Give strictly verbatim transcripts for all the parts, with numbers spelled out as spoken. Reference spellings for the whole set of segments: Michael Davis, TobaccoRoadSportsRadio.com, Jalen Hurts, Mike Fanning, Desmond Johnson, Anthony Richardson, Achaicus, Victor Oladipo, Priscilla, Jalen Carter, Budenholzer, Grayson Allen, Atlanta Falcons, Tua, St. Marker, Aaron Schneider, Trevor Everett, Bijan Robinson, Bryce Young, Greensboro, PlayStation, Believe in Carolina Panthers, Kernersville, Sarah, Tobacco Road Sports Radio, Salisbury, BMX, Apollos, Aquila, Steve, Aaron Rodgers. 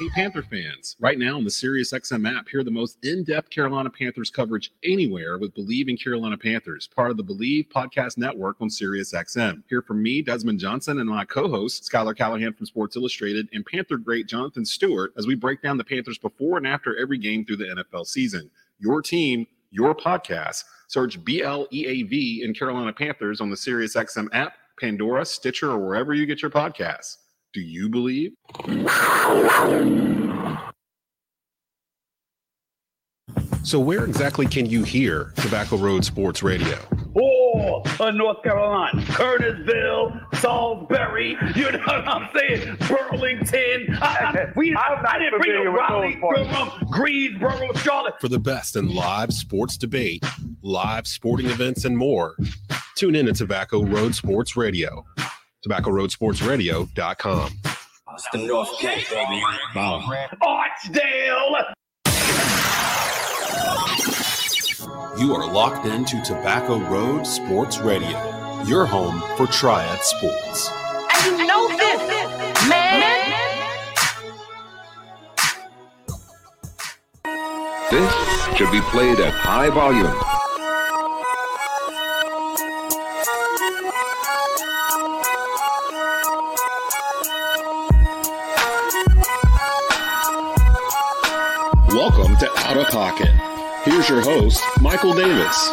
Hey, Panther fans, right now on the SiriusXM app, hear the most in-depth Carolina Panthers coverage anywhere with Believe in Carolina Panthers, part of the Believe Podcast Network on SiriusXM. Hear from me, Desmond Johnson, and my co-host, Skylar Callahan from Sports Illustrated, and Panther great Jonathan Stewart, as we break down the Panthers before and after every game through the N F L season. Your team, your podcast. Search B L E A V in Carolina Panthers on the SiriusXM app, Pandora, Stitcher, or wherever you get your podcasts. Do you believe? So where exactly can you hear Tobacco Road Sports Radio? Oh, uh, North Carolina, Kernersville, Salisbury, you know what I'm saying? Burlington. I, I, we, I'm not I didn't bring it Raleigh, Greensboro, Charlotte. For the best in live sports debate, live sporting events, and more, tune in to Tobacco Road Sports Radio. Tobacco Road Sports Radio dot com. It's the North Gate, baby. Archdale! You are locked into Tobacco Road Sports Radio, your home for Triad Sports. And you know this, man. This should be played at high volume. Welcome to Out of Pocket. Here's your host, Michael Davis.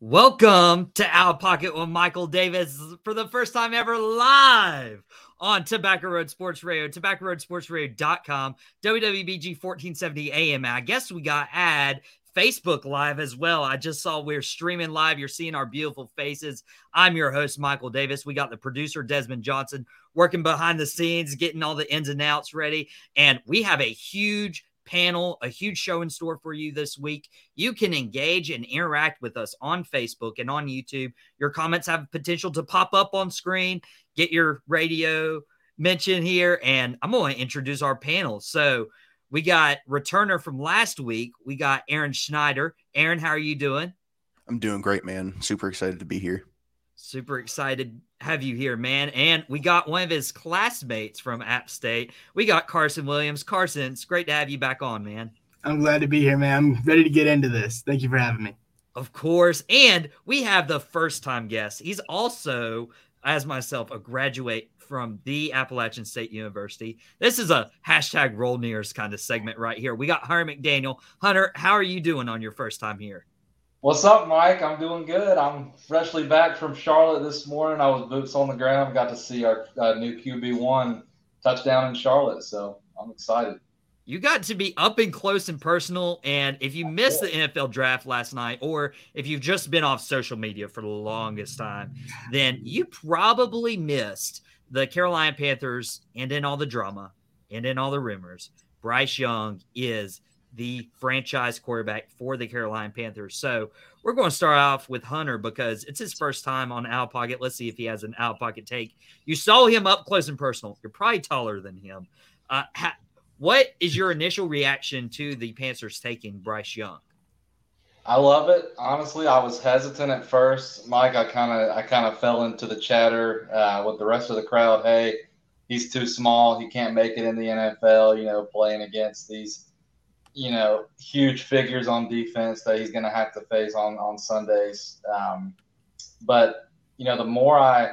Welcome to Out of Pocket with Michael Davis for the first time ever live on Tobacco Road Sports Radio, Tobacco Road Sports Radio dot com, W W B G fourteen seventy A M. I guess we got ad. Facebook Live as well. I just saw we're streaming live. You're seeing our beautiful faces. I'm your host, Michael Davis. We got the producer, Desmond Johnson, working behind the scenes, getting all the ins and outs ready. And we have a huge panel, a huge show in store for you this week. You can engage and interact with us on Facebook and on YouTube. Your comments have potential to pop up on screen. Get your radio mention here. And I'm going to introduce our panel. So we got returner from last week. We got Aaron Schneider. Aaron, how are you doing? I'm doing great, man. Super excited to be here. Super excited to have you here, man. And we got one of his classmates from App State. We got Carson Williams. Carson, it's great to have you back on, man. I'm glad to be here, man. I'm ready to get into this. Thank you for having me. Of course. And we have the first-time guest. He's also, as myself, a graduate from the Appalachian State University. This is a hashtag roll nears kind of segment right here. We got Hunter McDaniel. Hunter, how are you doing on your first time here? What's up, Mike? I'm doing good. I'm freshly back from Charlotte this morning. I was boots on the ground. Got to see our uh, new Q B one touchdown in Charlotte, so I'm excited. You got to be up and close and personal, and if you missed the N F L draft last night, or if you've just been off social media for the longest time, then you probably missed the Carolina Panthers, and in all the drama, and in all the rumors, Bryce Young is the franchise quarterback for the Carolina Panthers. So we're going to start off with Hunter because it's his first time on Out of Pocket. Let's see if he has an Out of Pocket take. You saw him up close and personal. You're probably taller than him. Uh, ha- what is your initial reaction to the Panthers taking Bryce Young? I love it. Honestly, I was hesitant at first, Mike. I kind of, I kind of fell into the chatter uh, with the rest of the crowd. Hey, he's too small. He can't make it in the N F L. You know, playing against these, you know, huge figures on defense that he's going to have to face on on Sundays. Um, but you know, the more I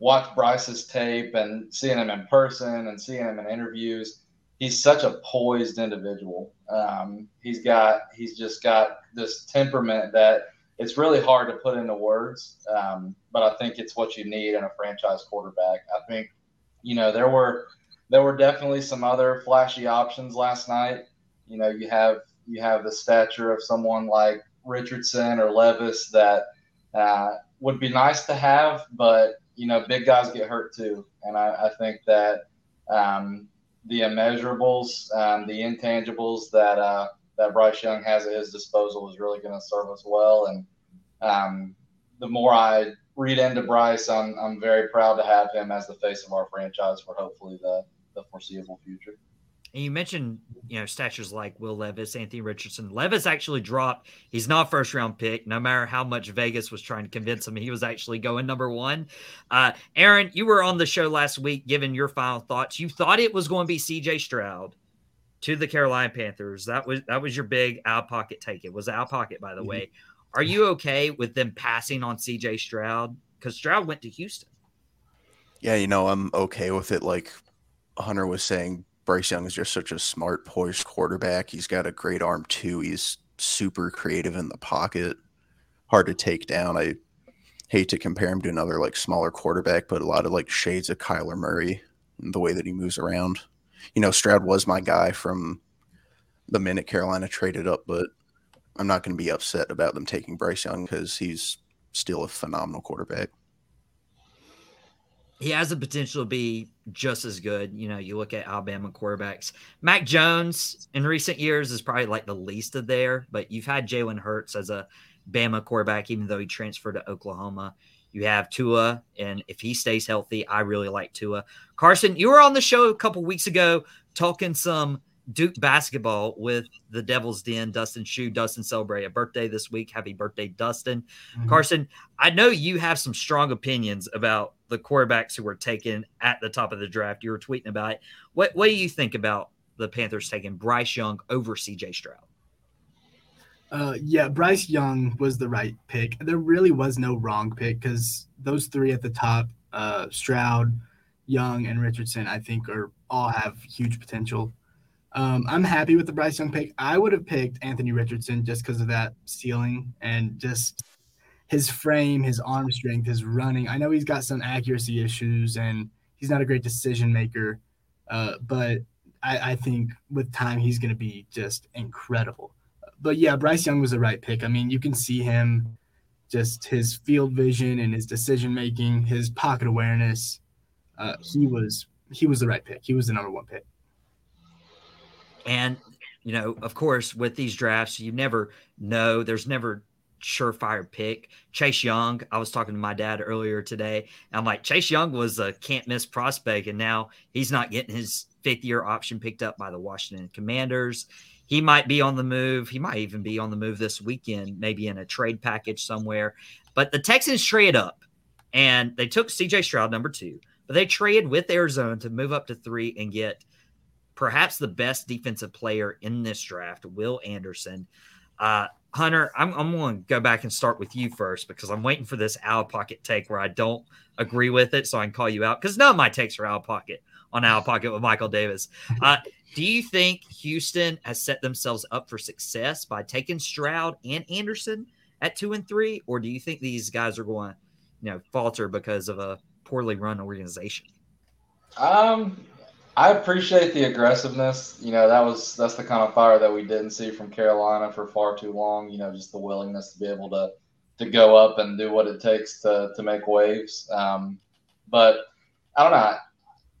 watch Bryce's tape and seeing him in person and seeing him in interviews, he's such a poised individual. Um, he's got, he's just got this temperament that it's really hard to put into words. Um, but I think it's what you need in a franchise quarterback. I think, you know, there were, there were definitely some other flashy options last night. You know, you have, you have the stature of someone like Richardson or Levis that uh, would be nice to have, but you know, big guys get hurt too. And I, I think that, um, the immeasurables, um, the intangibles that uh, that Bryce Young has at his disposal is really going to serve us well. And um, the more I read into Bryce, I'm I'm very proud to have him as the face of our franchise for hopefully the, the foreseeable future. And you mentioned, you know, statures like Will Levis, Anthony Richardson. Levis actually dropped. He's not first round pick, no matter how much Vegas was trying to convince him. He was actually going number one. Uh, Aaron, you were on the show last week giving your final thoughts. You thought it was going to be C J. Stroud to the Carolina Panthers. That was that was your big out of pocket take. It was out of pocket, by the mm-hmm. way. Are you okay with them passing on C J. Stroud? Because Stroud went to Houston. Yeah, you know, I'm okay with it. Like Hunter was saying, Bryce Young is just such a smart, poised quarterback. He's got a great arm, too. He's super creative in the pocket, hard to take down. I hate to compare him to another, like, smaller quarterback, but a lot of, like, shades of Kyler Murray in the way that he moves around. You know, Stroud was my guy from the minute Carolina traded up, but I'm not going to be upset about them taking Bryce Young because he's still a phenomenal quarterback. He has the potential to be just as good. You know, you look at Alabama quarterbacks. Mac Jones in recent years is probably like the least of there, but you've had Jalen Hurts as a Bama quarterback, even though he transferred to Oklahoma. You have Tua, and if he stays healthy, I really like Tua. Carson, you were on the show a couple weeks ago talking some Duke basketball with the Devil's Den, Dustin Shue. Dustin celebrated a birthday this week. Happy birthday, Dustin. Mm-hmm. Carson, I know you have some strong opinions about the quarterbacks who were taken at the top of the draft. You were tweeting about it. What, what do you think about the Panthers taking Bryce Young over C J. Stroud? Uh, yeah, Bryce Young was the right pick. There really was no wrong pick because those three at the top, uh, Stroud, Young, and Richardson, I think are all have huge potential. Um, I'm happy with the Bryce Young pick. I would have picked Anthony Richardson just because of that ceiling and just his frame, his arm strength, his running. I know he's got some accuracy issues and he's not a great decision maker, uh, but I, I think with time he's going to be just incredible. But, yeah, Bryce Young was the right pick. I mean, you can see him, just his field vision and his decision making, his pocket awareness. Uh, he was he was the right pick. He was the number one pick. And, you know, of course, with these drafts, you never know. There's never surefire pick. Chase Young, I was talking to my dad earlier today. And I'm like, Chase Young was a can't-miss prospect, and now he's not getting his fifth-year option picked up by the Washington Commanders. He might be on the move. He might even be on the move this weekend, maybe in a trade package somewhere. But the Texans trade up, and they took C J. Stroud, number two. But they traded with Arizona to move up to three and get – perhaps the best defensive player in this draft, Will Anderson. Uh, Hunter, I'm, I'm going to go back and start with you first because I'm waiting for this out-of-pocket take where I don't agree with it so I can call you out because none of my takes are out-of-pocket on out-of-pocket with Michael Davis. Uh, do you think Houston has set themselves up for success by taking Stroud and Anderson at two and three, or do you think these guys are going to, you know, falter because of a poorly run organization? Um. I appreciate the aggressiveness. You know, that was that's the kind of fire that we didn't see from Carolina for far too long. You know, just the willingness to be able to to go up and do what it takes to to make waves. Um, but I don't know.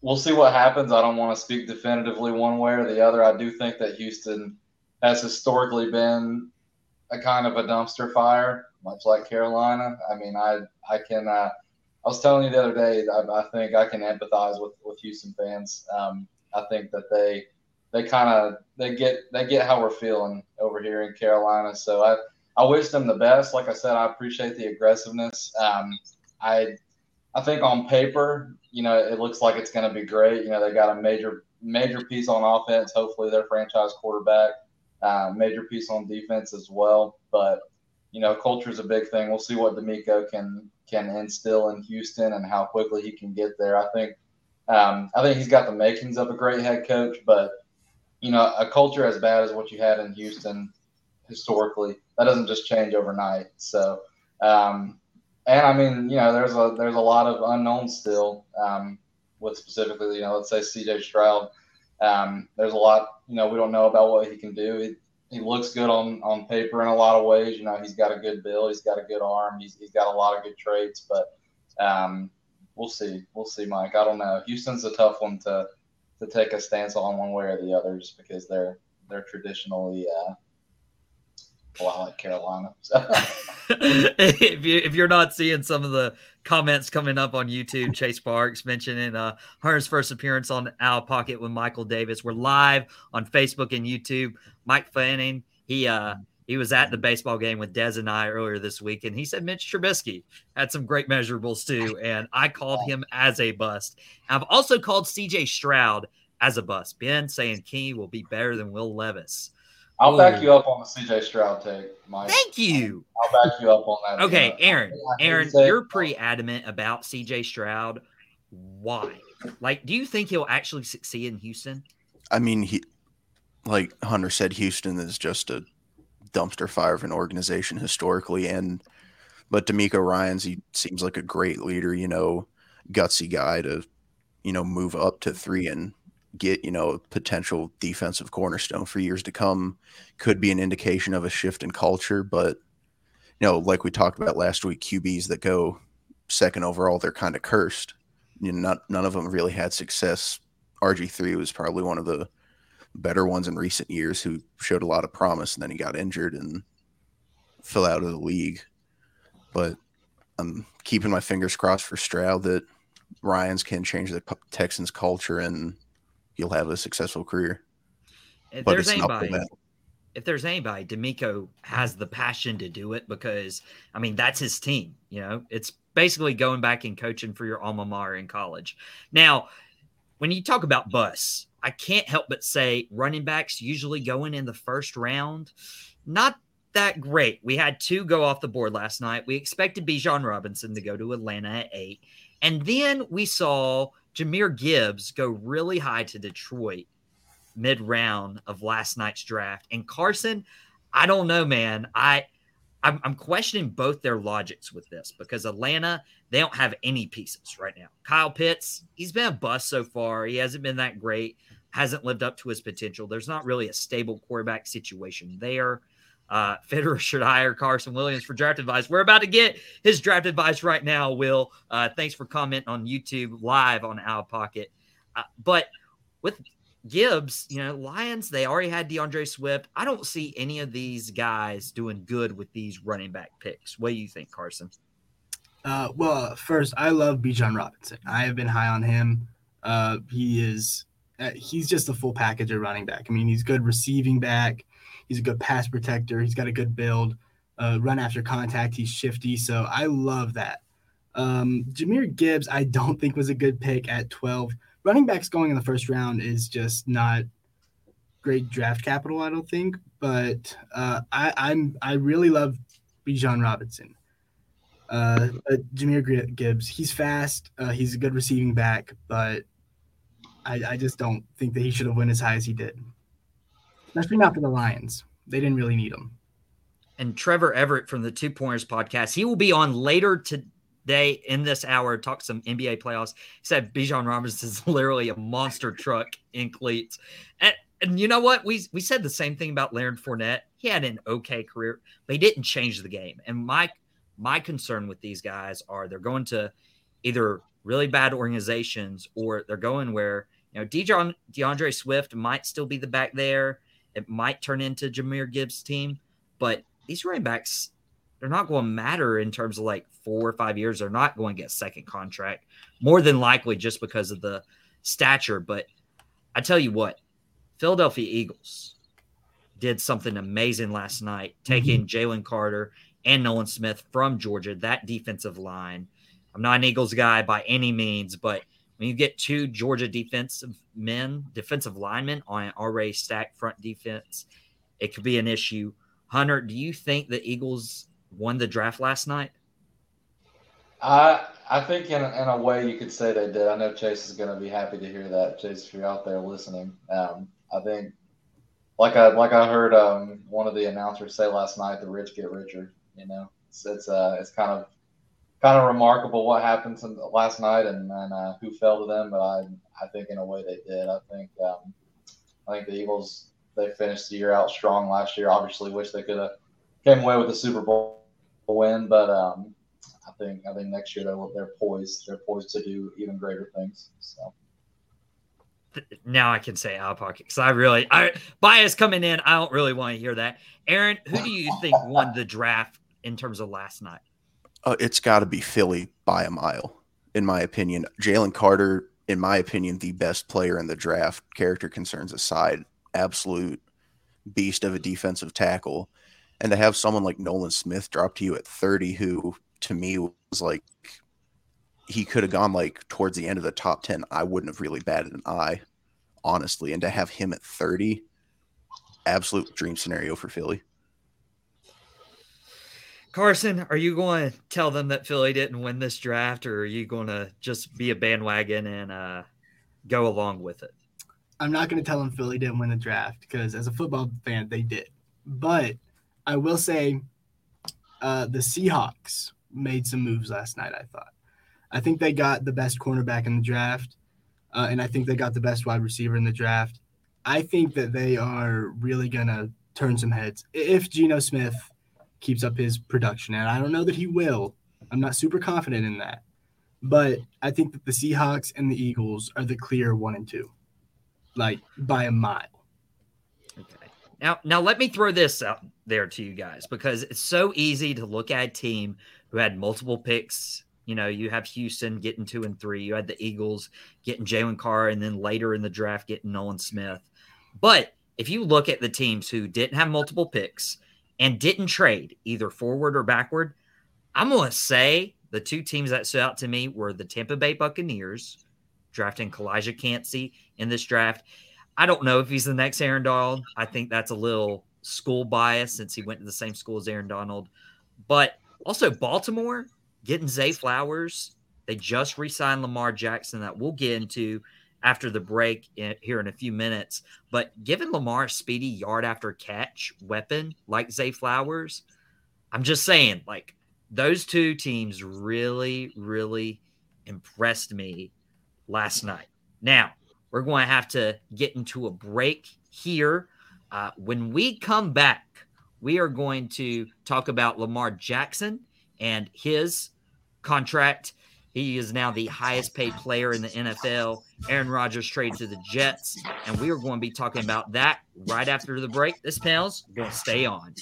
We'll see what happens. I don't want to speak definitively one way or the other. I do think that Houston has historically been a kind of a dumpster fire, much like Carolina. I mean, I I can. Uh, I was telling you the other day, I, I think I can empathize with, with Houston fans. Um, I think that they they kind of they get they get how we're feeling over here in Carolina. So I, I wish them the best. Like I said, I appreciate the aggressiveness. Um, I I think on paper, you know, it looks like it's going to be great. You know, they got a major major piece on offense. Hopefully, their franchise quarterback, uh, major piece on defense as well. But you know, culture is a big thing. We'll see what D'Amico can. can instill in Houston and how quickly he can get there. I think um, I think he's got the makings of a great head coach, but, you know, a culture as bad as what you had in Houston historically, that doesn't just change overnight. So, um, and I mean, you know, there's a there's a lot of unknowns still um, with specifically, you know, let's say C J. Stroud. Um, there's a lot, you know, we don't know about what he can do. He, He looks good on, on paper in a lot of ways. You know, he's got a good build. He's got a good arm. He's He's got a lot of good traits. But um, we'll see. We'll see, Mike. I don't know. Houston's a tough one to to take a stance on one way or the other just because they're, they're traditionally uh, a lot like Carolina. So. if, you, if you're not seeing some of the comments coming up on YouTube, Chase Parks mentioning uh, Hunter's first appearance on Out of Pocket with Michael Davis. We're live on Facebook and YouTube. Mike Fanning, he uh, he was at the baseball game with Dez and I earlier this week, and he said Mitch Trubisky had some great measurables too, and I called him as a bust. I've also called C J. Stroud as a bust. Ben saying Key will be better than Will Levis. I'll Ooh. back you up on the C J. Stroud take, Mike. Thank you. I'll back you up on that. Okay, too. Aaron, Aaron, you're pretty adamant about C J. Stroud. Why? Like, do you think he'll actually succeed in Houston? I mean, he, like Hunter said, Houston is just a dumpster fire of an organization historically. And but D'Amico Ryans, he seems like a great leader, you know, gutsy guy to, you know, move up to three and get, you know, potential defensive cornerstone for years to come. Could be an indication of a shift in culture, but, you know, like we talked about last week, Q Bs that go second overall, they're kind of cursed. You know, not, none of them really had success. R G three was probably one of the better ones in recent years who showed a lot of promise, and then he got injured and fell out of the league. But I'm keeping my fingers crossed for Stroud that Ryans can change the Texans culture and you'll have a successful career. If but there's anybody, if there's anybody, D'Amico has the passion to do it because, I mean, that's his team. You know, it's basically going back and coaching for your alma mater in college. Now, when you talk about busts, I can't help but say running backs usually going in the first round, not that great. We had two go off the board last night. We expected Bijan Robinson to go to Atlanta at eight. And then we saw Jahmyr Gibbs go really high to Detroit mid-round of last night's draft. And Carson, I don't know, man. I, I'm, I'm questioning both their logics with this because Atlanta, they don't have any pieces right now. Kyle Pitts, he's been a bust so far. He hasn't been that great, hasn't lived up to his potential. There's not really a stable quarterback situation there. Uh, Federer should hire Carson Williams for draft advice. We're about to get his draft advice right now, Will. Uh, thanks for commenting on YouTube live on Out of Pocket. Uh, but with Gibbs, you know, Lions, they already had DeAndre Swift. I don't see any of these guys doing good with these running back picks. What do you think, Carson? Uh, well, first, I love Bijan Robinson. I have been high on him. Uh, he is uh, he's just a full package of running back. I mean, he's good receiving back. He's a good pass protector. He's got a good build, uh, run after contact. He's shifty. So I love that. Um, Jahmyr Gibbs, I don't think was a good pick at twelve. Running backs going in the first round is just not great draft capital, I don't think. But uh, I, I'm I really love Bijan Robinson. Uh, but Jahmyr Gibbs, he's fast. Uh, he's a good receiving back, but I, I just don't think that he should have went as high as he did. Especially not for the Lions. They didn't really need him. And Trevor Everett from the Two Pointers podcast, he will be on later today in this hour, talk some N B A playoffs. He said Bijan Robinson is literally a monster truck in cleats. And, and you know what? We we said the same thing about Leonard Fournette. He had an okay career, but he didn't change the game. And my my concern with these guys are they're going to either really bad organizations or they're going where, you know, DeAndre, DeAndre Swift might still be the back there. It might turn into Jahmyr Gibbs' team, but these running backs, they're not going to matter in terms of like four or five years. They're not going to get second contract, more than likely just because of the stature. But I tell you what, Philadelphia Eagles did something amazing last night, taking mm-hmm. Jalen Carter and Nolan Smith from Georgia, that defensive line. I'm not an Eagles guy by any means, but when you get two Georgia defensive men, defensive linemen on an already stacked front defense, it could be an issue. Hunter, do you think the Eagles won the draft last night? I I think in a, in a way you could say they did. I know Chase is going to be happy to hear that. Chase, if you're out there listening, um, I think like I like I heard um, one of the announcers say last night, the rich get richer. You know, it's it's uh, it's kind of. Kind of remarkable what happened to last night and, and uh, who fell to them, but I I think in a way they did. I think um, I think the Eagles, they finished the year out strong last year. Obviously, wish they could have came away with a Super Bowl win, but um, I think I think next year they're they're poised. They're poised to do even greater things. So now I can say out of pocket because I really, I bias coming in, I don't really want to hear that. Aaron, who do you think won the draft in terms of last night? Uh, it's got to be Philly by a mile, in my opinion. Jalen Carter, in my opinion, the best player in the draft, character concerns aside, absolute beast of a defensive tackle. And to have someone like Nolan Smith drop to you at thirty, who to me was like, he could have gone like towards the end of the top ten. I wouldn't have really batted an eye, honestly. And to have him at thirty, absolute dream scenario for Philly. Carson, are you going to tell them that Philly didn't win this draft, or are you going to just be a bandwagon and uh, go along with it? I'm not going to tell them Philly didn't win the draft because as a football fan, they did. But I will say uh, the Seahawks made some moves last night, I thought. I think they got the best cornerback in the draft, uh, and I think they got the best wide receiver in the draft. I think that they are really going to turn some heads if Geno Smith – keeps up his production, and I don't know that he will. I'm not super confident in that, but I think that the Seahawks and the Eagles are the clear one and two, like by a mile. Okay. Now, now let me throw this out there to you guys because it's so easy to look at a team who had multiple picks. You know, you have Houston getting two and three. You had the Eagles getting Jalen Carter, and then later in the draft getting Nolan Smith. But if you look at the teams who didn't have multiple picks and didn't trade either forward or backward, I'm going to say the two teams that stood out to me were the Tampa Bay Buccaneers, drafting Kalijah Cansey in this draft. I don't know if he's the next Aaron Donald. I think that's a little school bias since he went to the same school as Aaron Donald. But also Baltimore getting Zay Flowers. They just re-signed Lamar Jackson that we'll get into after the break in, here in a few minutes. But given Lamar's speedy yard after catch weapon like Zay Flowers, I'm just saying, like, those two teams really, really impressed me last night. Now, we're going to have to get into a break here. Uh, when we come back, we are going to talk about Lamar Jackson and his contract. He is now the highest-paid player in the N F L. Aaron Rodgers trade to the Jets, and we are going to be talking about that right after the break. This panel's going to stay on.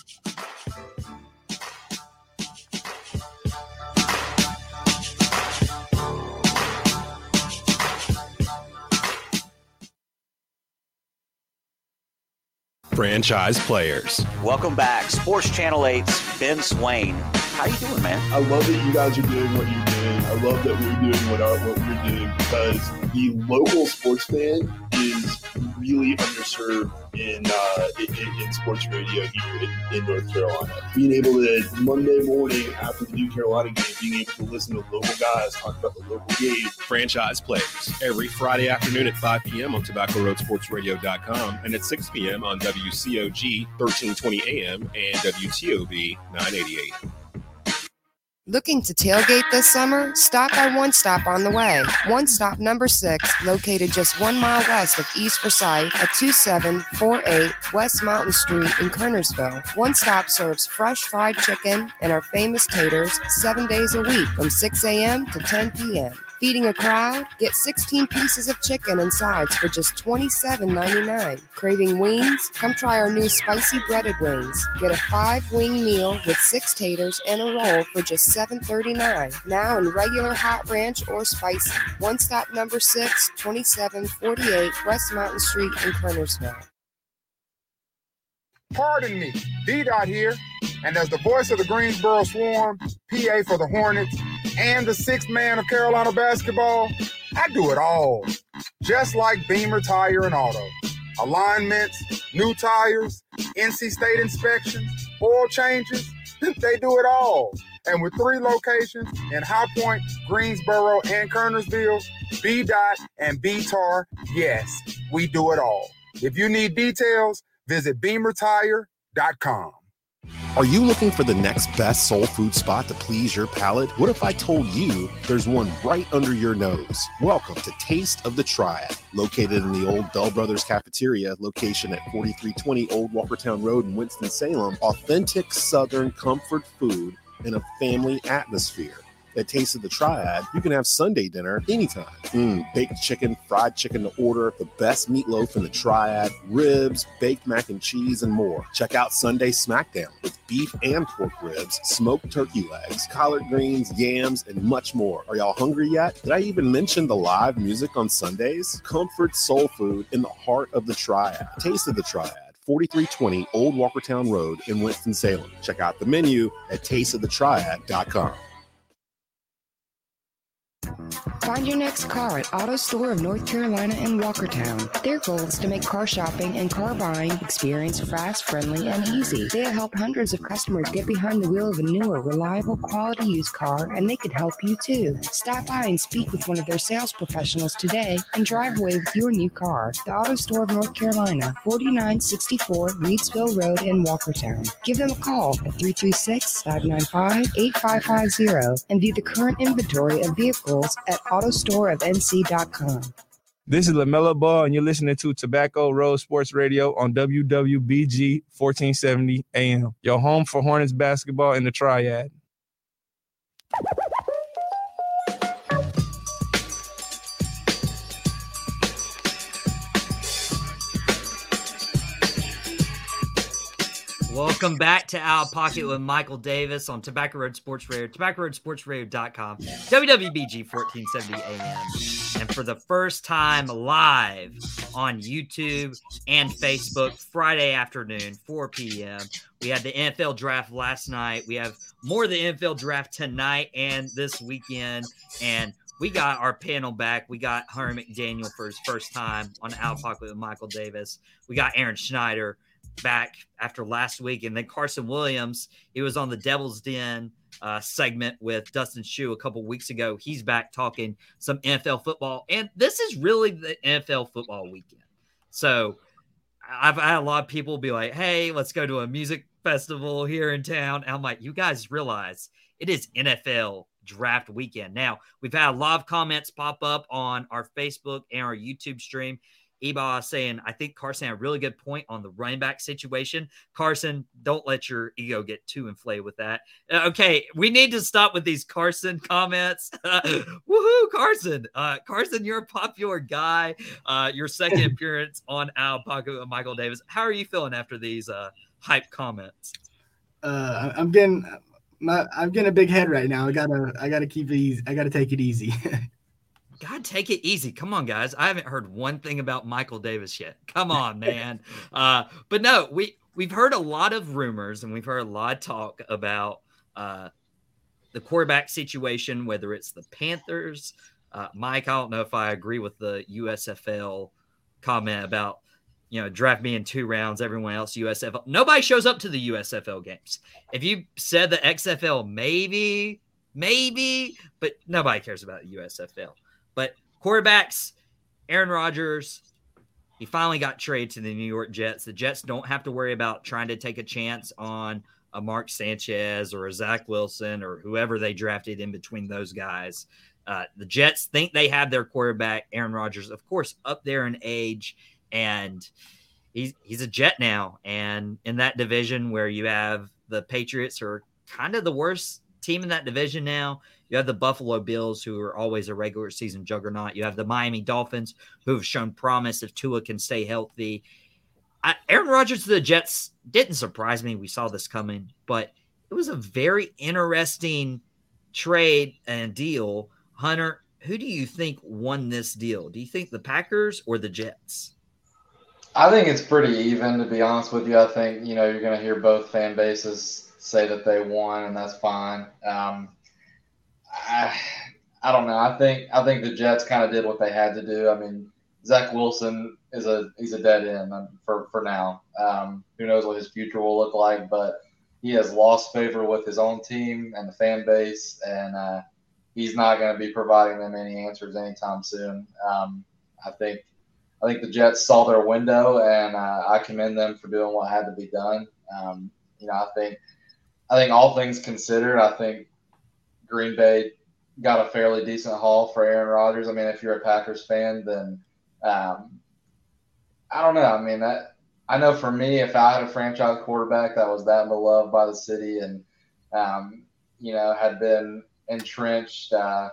Franchise players. Welcome back. Sports Channel eight's Ben Swain. How you doing, man? I love that you guys are doing what you're doing. I love that we're doing what, our, what we're doing because the local sports fan is really underserved in uh, in, in sports radio here in, in North Carolina. Being able to, Monday morning after the new Carolina game, being able to listen to local guys talk about the local game. Franchise Players, every Friday afternoon at five p.m. on Tobacco Road Sports Radio dot com and at six p.m. on W C O G thirteen twenty A M and W T O B nine eighty-eight. Looking to tailgate this summer? Stop by One Stop on the Way. One Stop number six, located just one mile west of East Forsyth at two seven four eight West Mountain Street in Kernersville. One Stop serves fresh fried chicken and our famous taters seven days a week from six a.m. to ten p.m. Feeding a crowd? Get sixteen pieces of chicken and sides for just twenty-seven ninety-nine. Craving wings? Come try our new spicy breaded wings. Get a five-wing meal with six taters and a roll for just seven thirty-nine. Now in regular hot ranch or spicy. One Stop number six, twenty-seven forty-eight West Mountain Street in Kernersville. Pardon me, D DOT here, and as the voice of the Greensboro Swarm, P A for the Hornets, and the sixth man of Carolina basketball, I do it all. Just like Beamer Tire and Auto. Alignments, new tires, N C State inspections, oil changes, they do it all. And with three locations in High Point, Greensboro, and Kernersville, B DOT and B TAR, yes, we do it all. If you need details, visit Beamer Tire dot com. Are you looking for the next best soul food spot to please your palate? What if I told you there's one right under your nose? Welcome to Taste of the Triad, located in the old Bell Brothers Cafeteria, location at forty-three twenty Old Walkertown Road in Winston-Salem. Authentic Southern comfort food in a family atmosphere. that tasted the triad, you can have Sunday dinner anytime. Mm, baked chicken, fried chicken to order, the best meatloaf in the triad, ribs, baked mac and cheese, and more. Check out Sunday Smackdown with beef and pork ribs, smoked turkey legs, collard greens, yams, and much more. Are y'all hungry yet? Did I even mention the live music on Sundays? Comfort soul food in the heart of the triad. Tasted the triad. forty-three twenty Old Walkertown Road in Winston-Salem. Check out the menu at taste of the triad dot com. Find your next car at Auto Store of North Carolina in Walkertown. Their goal is to make car shopping and car buying experience fast, friendly, and easy. They have helped hundreds of customers get behind the wheel of a newer, reliable, quality used car, and they could help you too. Stop by and speak with one of their sales professionals today and drive away with your new car. The Auto Store of North Carolina, forty-nine sixty-four Reedsville Road in Walkertown. Give them a call at three three six, five nine five, eight five five zero and view the current inventory of vehicles at autostore of n c dot com. This is LaMelo Ball, and you're listening to Tobacco Road Sports Radio on W W B G fourteen seventy A M, your home for Hornets basketball in the triad. Welcome back to Out of Pocket with Michael Davis on Tobacco Road Sports Radio, Tobacco Road Sports Radio dot com, W W B G fourteen seventy A M, and for the first time live on YouTube and Facebook Friday afternoon, four p.m. We had the N F L draft last night. We have more of the N F L draft tonight and this weekend, and we got our panel back. We got Hunter McDaniel for his first time on Out of Pocket with Michael Davis. We got Aaron Schneider back after last week, and then Carson Williams, he was on the Devil's Den uh segment with Dustin Shue a couple weeks ago. He's back talking some N F L football, and this is really the N F L football weekend. So I've had a lot of people be like, hey, let's go to a music festival here in town, and I'm like, you guys realize it is N F L draft weekend. Now, we've had a lot of comments pop up on our Facebook and our YouTube stream. Eba saying, I think Carson had a really good point on the running back situation. Carson, don't let your ego get too inflated with that. Okay, we need to stop with these Carson comments. Woohoo, Carson. Uh, Carson, you're a popular guy. Uh, your second appearance on Out of Pocket with Michael Davis. How are you feeling after these uh, hype comments? Uh, I'm getting my, I'm getting a big head right now. I gotta I gotta keep it easy. I gotta take it easy. God, take it easy. Come on, guys. I haven't heard one thing about Michael Davis yet. Come on, man. Uh, but no, we, we've heard a lot of rumors, and we've heard a lot of talk about uh, the quarterback situation, whether it's the Panthers. Uh, Mike, I don't know if I agree with the U S F L comment about, you know, draft me in two rounds, everyone else, U S F L. Nobody shows up to the U S F L games. If you said the X F L, maybe, maybe, but nobody cares about the U S F L. But quarterbacks, Aaron Rodgers, he finally got traded to the New York Jets. The Jets don't have to worry about trying to take a chance on a Mark Sanchez or a Zach Wilson or whoever they drafted in between those guys. Uh, the Jets think they have their quarterback, Aaron Rodgers, of course, up there in age. And he's, he's a Jet now. And in that division where you have the Patriots, who are kind of the worst team in that division now, you have the Buffalo Bills, who are always a regular season juggernaut. You have the Miami Dolphins, who have shown promise if Tua can stay healthy. I, Aaron Rodgers to the Jets didn't surprise me. We saw this coming, but it was a very interesting trade and deal. Hunter, who do you think won this deal? Do you think the Packers or the Jets? I think it's pretty even, to be honest with you. I think, you know, you're going to hear both fan bases say that they won, and that's fine. Um, I, I don't know. I think I think the Jets kind of did what they had to do. I mean, Zach Wilson is a he's a dead end for for now. Um, who knows what his future will look like? But he has lost favor with his own team and the fan base, and uh, he's not going to be providing them any answers anytime soon. Um, I think I think the Jets saw their window, and uh, I commend them for doing what had to be done. Um, you know, I think I think all things considered, I think Green Bay got a fairly decent haul for Aaron Rodgers. I mean, if you're a Packers fan, then um, I don't know. I mean, I, I know for me, if I had a franchise quarterback that was that beloved by the city and, um, you know, had been entrenched uh,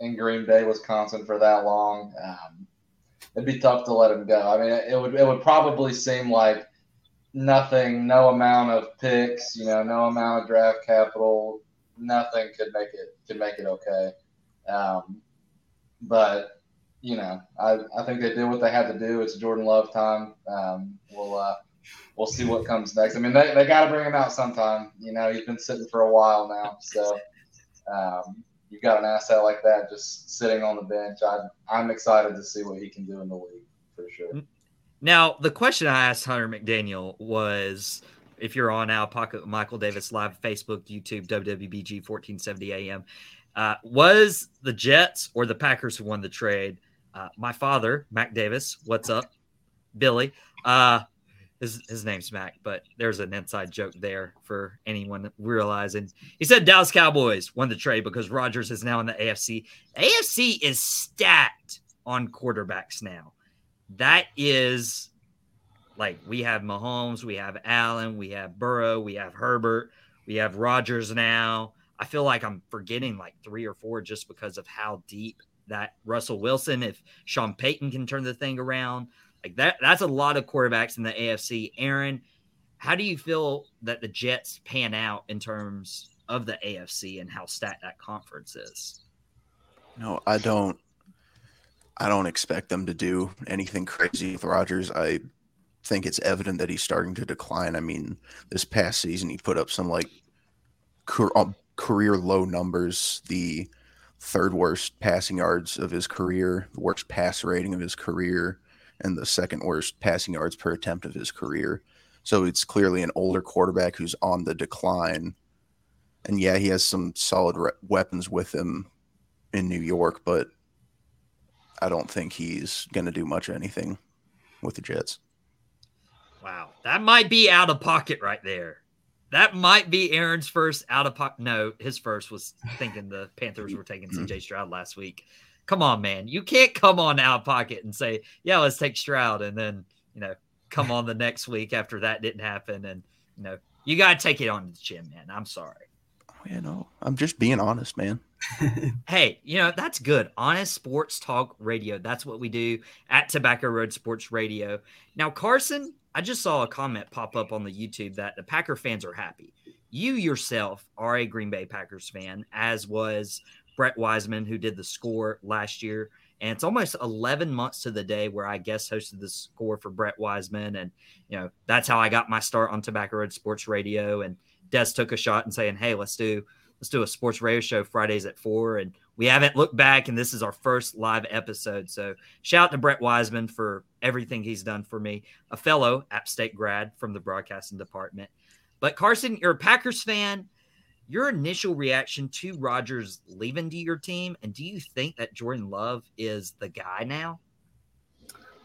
in Green Bay, Wisconsin for that long. Um, it'd be tough to let him go. I mean, it would it would probably seem like nothing, no amount of picks, you know, no amount of draft capital, nothing could make it could make it okay. Um, but you know, I, I think they did what they had to do. It's Jordan Love time. Um, we'll uh, we'll see what comes next. I mean, they they got to bring him out sometime. You know, he's been sitting for a while now, so um, you've got an asset like that just sitting on the bench. I I'm excited to see what he can do in the league for sure. Mm-hmm. Now, the question I asked Hunter McDaniel was, if you're on Out of Pocket with Michael Davis live, Facebook, YouTube, W W B G, fourteen seventy A M, uh, was the Jets or the Packers who won the trade? Uh, my father, Mac Davis, what's up, Billy? Uh, his, his name's Mac, but there's an inside joke there for anyone realizing. He said Dallas Cowboys won the trade because Rodgers is now in the A F C. A F C is stacked on quarterbacks now. That is, like, we have Mahomes, we have Allen, we have Burrow, we have Herbert, we have Rodgers now. I feel like I'm forgetting, like, three or four just because of how deep that Russell Wilson, if Sean Payton can turn the thing around. Like, that that's a lot of quarterbacks in the A F C. Aaron, how do you feel that the Jets pan out in terms of the A F C and how stacked that conference is? No, I don't. I don't expect them to do anything crazy with Rodgers. I think it's evident that he's starting to decline. I mean, this past season, he put up some like career low numbers, the third worst passing yards of his career, the worst pass rating of his career, and the second worst passing yards per attempt of his career. So it's clearly an older quarterback who's on the decline. And yeah, he has some solid re- weapons with him in New York, but I don't think he's going to do much of anything with the Jets. Wow. That might be Out of Pocket right there. That might be Aaron's first Out of Pocket. No, his first was thinking the Panthers were taking C J. Stroud last week. Come on, man. You can't come on Out of Pocket and say, yeah, let's take Stroud. And then, you know, come on the next week after that didn't happen. And, you know, you got to take it on the chin, man. I'm sorry. You know, I'm just being honest, man. Hey, you know, that's good. Honest sports talk radio. That's what we do at Tobacco Road Sports Radio. Now, Carson, I just saw a comment pop up on the YouTube that the Packer fans are happy. You yourself are a Green Bay Packers fan, as was Brett Wiseman, who did the score last year. And it's almost eleven months to the day where I guest hosted the score for Brett Wiseman. And, you know, that's how I got my start on Tobacco Road Sports Radio. And Des took a shot and saying, hey, let's do let's do a sports radio show Fridays at four. And we haven't looked back, and this is our first live episode. So shout out to Brett Wiseman for everything he's done for me, a fellow App State grad from the broadcasting department. But Carson, you're a Packers fan. Your initial reaction to Rodgers leaving to your team, and do you think that Jordan Love is the guy now?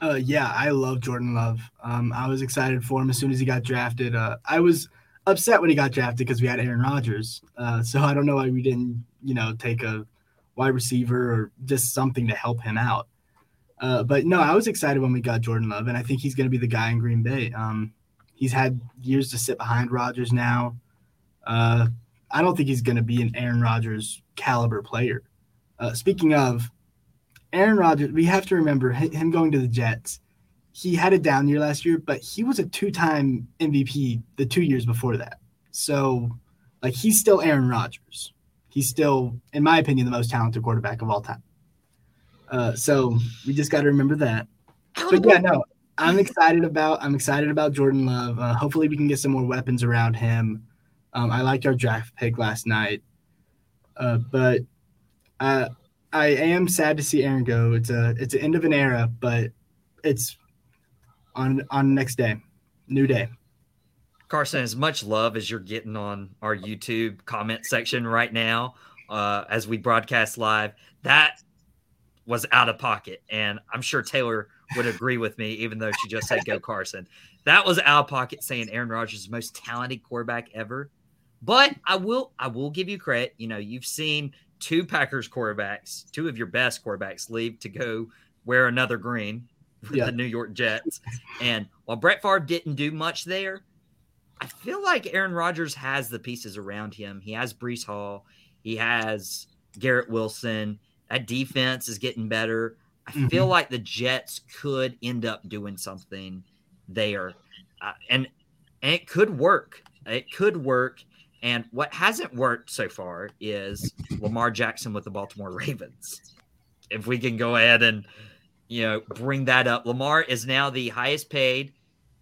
Uh, yeah, I love Jordan Love. Um, I was excited for him as soon as he got drafted. Uh, I was – upset when he got drafted because we had Aaron Rodgers. Uh, so I don't know why we didn't, you know, take a wide receiver or just something to help him out. Uh, but no, I was excited when we got Jordan Love, and I think he's going to be the guy in Green Bay. Um, he's had years to sit behind Rodgers now. Uh, I don't think he's going to be an Aaron Rodgers caliber player. Uh, speaking of Aaron Rodgers, we have to remember him going to the Jets. He had a down year last year, but he was a two-time M V P the two years before that. So, like, he's still Aaron Rodgers. He's still, in my opinion, the most talented quarterback of all time. Uh, so we just got to remember that. But yeah, no, I'm excited about I'm excited about Jordan Love. Uh, hopefully, we can get some more weapons around him. Um, I liked our draft pick last night, uh, but I I am sad to see Aaron go. It's a it's the end of an era, but it's On on next day, new day. Carson, as much love as you're getting on our YouTube comment section right now, uh, as we broadcast live, that was Out of Pocket. And I'm sure Taylor would agree with me, even though she just said, go Carson. That was Out of Pocket saying Aaron Rodgers is the most talented quarterback ever. But I will, I will give you credit. You know, you've seen two Packers quarterbacks, two of your best quarterbacks leave to go wear another green. With yeah. the New York Jets. And while Brett Favre didn't do much there, I feel like Aaron Rodgers has the pieces around him. He has Breece Hall. He has Garrett Wilson. That defense is getting better. I mm-hmm. feel like the Jets could end up doing something there. Uh, and and it could work. It could work. And what hasn't worked so far is Lamar Jackson with the Baltimore Ravens. If we can go ahead and, you know, bring that up. Lamar is now the highest paid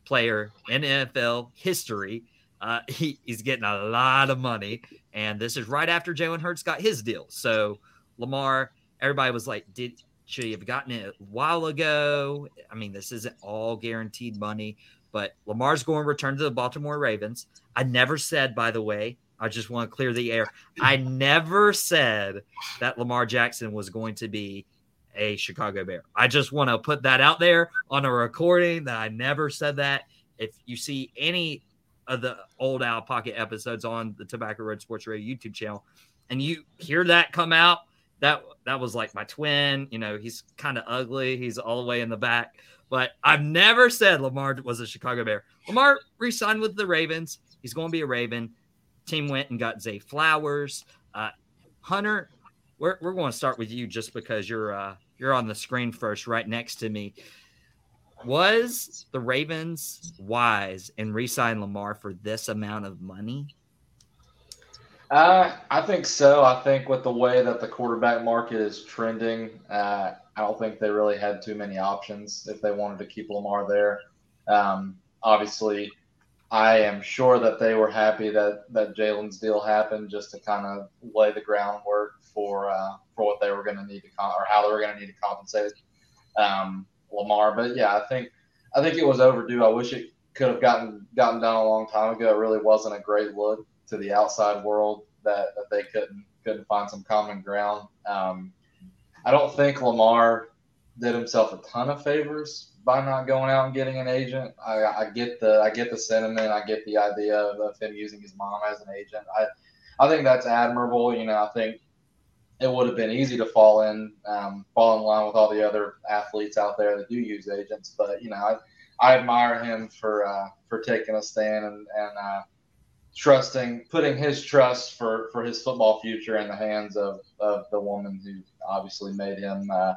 player in N F L history. Uh, he, he's getting a lot of money. And this is right after Jalen Hurts got his deal. So Lamar, everybody was like, did should he have gotten it a while ago? I mean, this isn't all guaranteed money. But Lamar's going to return to the Baltimore Ravens. I never said, by the way, I just want to clear the air. I never said that Lamar Jackson was going to be a Chicago Bear. I just want to put that out there on a recording that I never said that. If you see any of the old Out of Pocket episodes on the Tobacco Road Sports Radio YouTube channel and you hear that come out, that that was like my twin. You know, he's kind of ugly. He's all the way in the back. But I've never said Lamar was a Chicago Bear. Lamar re-signed with the Ravens. He's going to be a Raven. Team went and got Zay Flowers. Uh, Hunter, we're we're going to start with you just because you're uh, you're on the screen first, right next to me. Was the Ravens wise in re-signing Lamar for this amount of money? Uh, I think so. I think with the way that the quarterback market is trending, uh, I don't think they really had too many options if they wanted to keep Lamar there. Um, obviously, I am sure that they were happy that, that Jalen's deal happened just to kind of lay the groundwork for uh, for what they were going to need to com- or how they were going to need to compensate um, Lamar. But yeah, I think I think it was overdue. I wish it could have gotten gotten done a long time ago. It really wasn't a great look to the outside world that, that they couldn't couldn't find some common ground. Um, I don't think Lamar did himself a ton of favors by not going out and getting an agent. I, I get the I get the sentiment. I get the idea of, of him using his mom as an agent. I I think that's admirable. You know, I think it would have been easy to fall in um, fall in line with all the other athletes out there that do use agents. But you know, I, I admire him for uh, for taking a stand and and uh, trusting, putting his trust for, for his football future in the hands of, of the woman who obviously made him uh,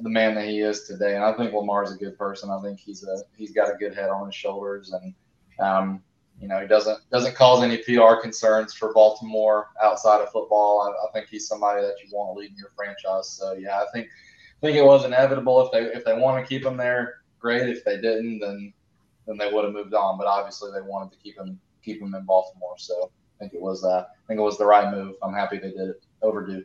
the man that he is today. And I think Lamar's a good person. I think he's a he's got a good head on his shoulders, and um, you know, he doesn't doesn't cause any P R concerns for Baltimore outside of football. I, I think he's somebody that you want to lead in your franchise. So yeah, I think I think it was inevitable. If they if they want to keep him there, great. If they didn't, then then they would have moved on. But obviously, they wanted to keep him. keep him in Baltimore. So I think it was, uh, I think it was the right move. I'm happy they did it. Overdue.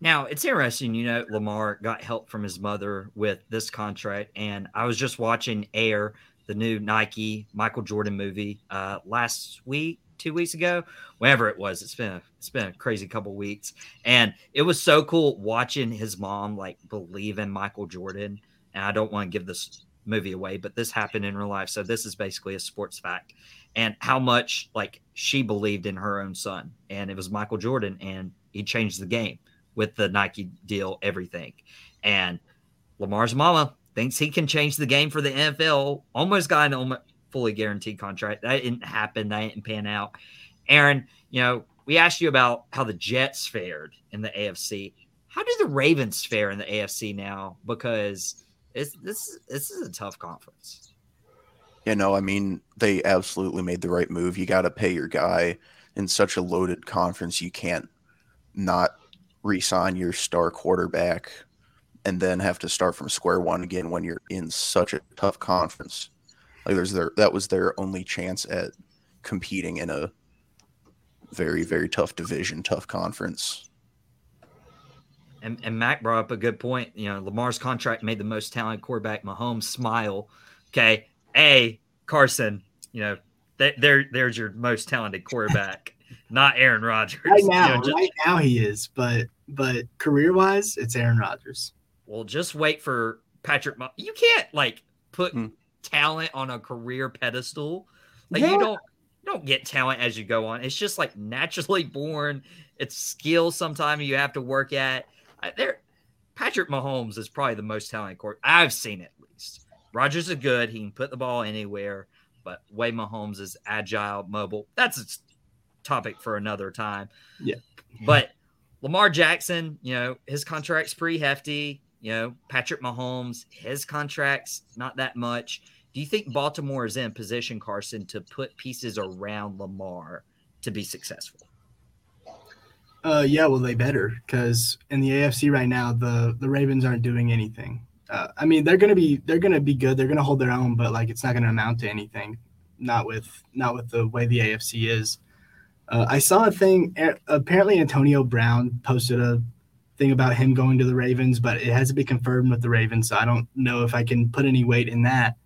Now it's interesting, you know, Lamar got help from his mother with this contract. And I was just watching Air, the new Nike Michael Jordan movie, uh, last week, two weeks ago, whenever it was. It's been, a, it's been a crazy couple weeks. And it was so cool watching his mom, like, believe in Michael Jordan. And I don't want to give this movie away, but this happened in real life. So this is basically a sports fact. And how much, like, she believed in her own son. And it was Michael Jordan, and he changed the game with the Nike deal, everything. And Lamar's mama thinks he can change the game for the N F L. Almost got an fully guaranteed contract. That didn't happen. That didn't pan out. Aaron, you know, we asked you about how the Jets fared in the A F C. How do the Ravens fare in the A F C now? Because it's, this, this is a tough conference. You know, I mean, they absolutely made the right move. You got to pay your guy in such a loaded conference. You can't not re-sign your star quarterback and then have to start from square one again when you're in such a tough conference. Like, there's their that was their only chance at competing in a very, very tough division, tough conference. And, and Mac brought up a good point. You know, Lamar's contract made the most talented quarterback, Mahomes, smile. Okay. Hey, Carson, you know, th- there, there's your most talented quarterback, not Aaron Rodgers. Right now, you know, just, right now he is, but but career-wise, it's Aaron Rodgers. Well, just wait for Patrick Mah- – you can't, like, put hmm. talent on a career pedestal. Like, yeah. you don't you don't get talent as you go on. It's just, like, naturally born. It's skill sometimes you have to work at. I, there, Patrick Mahomes is probably the most talented quarterback. I've seen it, at least. Rodgers is good. He can put the ball anywhere, but way Mahomes is agile, mobile. That's a topic for another time. Yeah. But Lamar Jackson, you know, his contract's pretty hefty. You know, Patrick Mahomes, his contract's not that much. Do you think Baltimore is in position, Carson, to put pieces around Lamar to be successful? Uh, yeah, well, they better, because in the A F C right now, the, the Ravens aren't doing anything. Uh, I mean, they're gonna be they're gonna be good. They're gonna hold their own, but like it's not gonna amount to anything. Not with not with the way the A F C is. Uh, I saw a thing. Apparently, Antonio Brown posted a thing about him going to the Ravens, but it has to be confirmed with the Ravens. So I don't know if I can put any weight in that.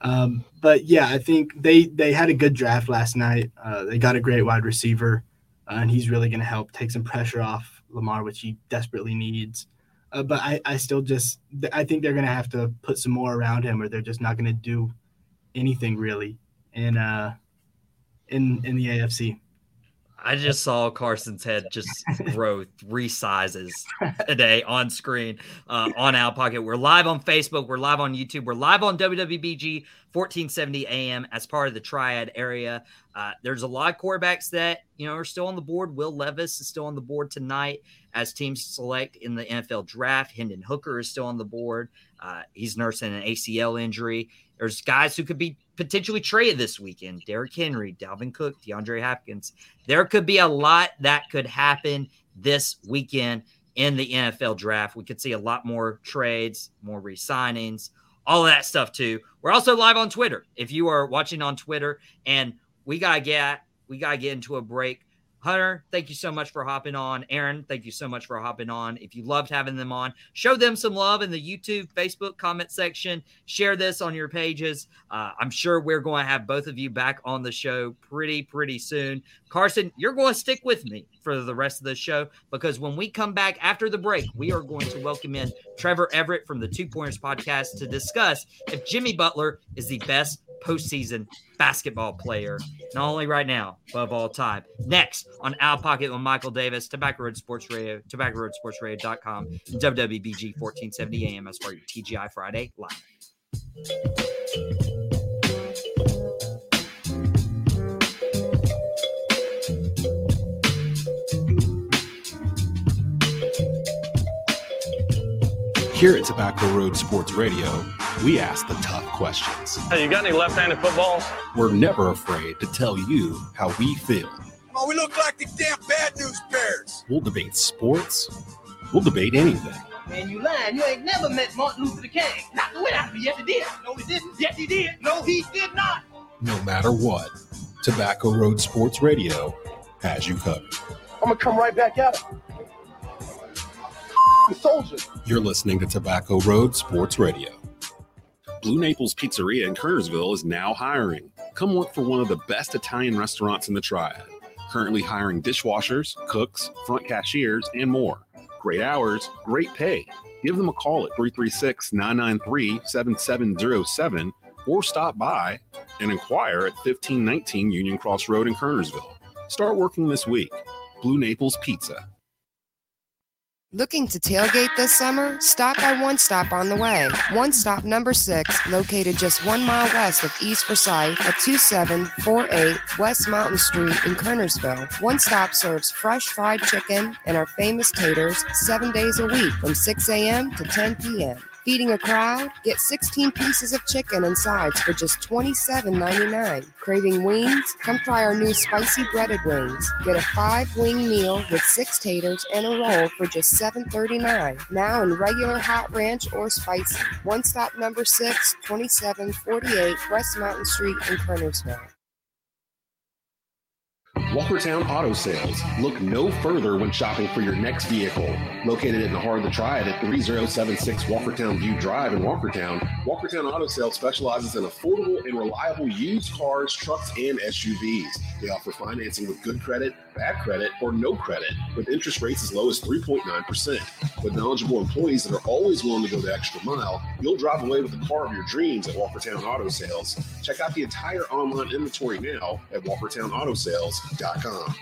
Um, but yeah, I think they they had a good draft last night. Uh, they got a great wide receiver, uh, and he's really gonna help take some pressure off Lamar, which he desperately needs. Uh, but I, I still just – I think they're going to have to put some more around him, or they're just not going to do anything really in uh, in in the A F C. I just saw Carson's head just grow three sizes today on screen uh, on Out of Pocket. We're live on Facebook. We're live on YouTube. We're live on W W B G, fourteen seventy A M as part of the Triad area. Uh, there's a lot of quarterbacks that, you know, are still on the board. Will Levis is still on the board tonight as teams select in the N F L draft. Hendon Hooker is still on the board. Uh, he's nursing an A C L injury. There's guys who could be potentially traded this weekend. Derrick Henry, Dalvin Cook, DeAndre Hopkins. There could be a lot that could happen this weekend in the N F L draft. We could see a lot more trades, more re-signings, all of that stuff too. We're also live on Twitter. If you are watching on Twitter, and we gotta get we gotta get into a break. Hunter, thank you so much for hopping on. Aaron, thank you so much for hopping on. If you loved having them on, show them some love in the YouTube, Facebook comment section. Share this on your pages. Uh, I'm sure we're going to have both of you back on the show pretty, pretty soon. Carson, you're going to stick with me for the rest of the show, because when we come back after the break, we are going to welcome in Trevor Everett from the Two Pointers Podcast to discuss if Jimmy Butler is the best postseason basketball player, not only right now, but of all time. Next on Out of Pocket with Michael Davis, Tobacco Road Sports Radio, Tobacco Road Sports Radio dot com, and W W B G fourteen seventy A M as part of your T G I Friday live. Here at Tobacco Road Sports Radio, we ask the tough questions. Hey, you got any left-handed footballs? We're never afraid to tell you how we feel. Oh, we look like the damn Bad News Bears. We'll debate sports. We'll debate anything. Man, you lying. You ain't never met Martin Luther King. Not the way out of me. Yes, he did. No, he didn't. Yes, he did. No, he did not. No matter what, Tobacco Road Sports Radio has you covered. I'm going to come right back at him. I'm a soldier. You're listening to Tobacco Road Sports Radio. Blue Naples Pizzeria in Kernersville is now hiring. Come work for one of the best Italian restaurants in the Triad. Currently hiring dishwashers, cooks, front cashiers, and more. Great hours, great pay. Give them a call at three three six, nine nine three, seven seven zero seven or stop by and inquire at fifteen nineteen Union Cross Road in Kernersville. Start working this week. Blue Naples Pizza. Looking to tailgate this summer? Stop by One Stop on the Way. One Stop number six, located just one mile west of East Forsyth at two seven four eight West Mountain Street in Kernersville. One Stop serves fresh fried chicken and our famous taters seven days a week from six a.m. to ten p.m. Feeding a crowd? Get sixteen pieces of chicken and sides for just twenty-seven ninety-nine. Craving wings? Come try our new spicy breaded wings. Get a five-wing meal with six taters and a roll for just seven thirty-nine. Now in regular hot ranch or spicy. One Stop number six, twenty-seven forty-eight West Mountain Street in Kernersville. Walkertown Auto Sales. Look no further when shopping for your next vehicle. Located in the heart of the Triad at thirty seventy-six Walkertown View Drive in Walkertown, Walkertown Auto Sales specializes in affordable and reliable used cars, trucks, and S U Vs. They offer financing with good credit, bad credit, or no credit, with interest rates as low as three point nine percent. With knowledgeable employees that are always willing to go the extra mile, you'll drive away with the car of your dreams at Walkertown Auto Sales. Check out the entire online inventory now at Walkertown Auto Sales dot com.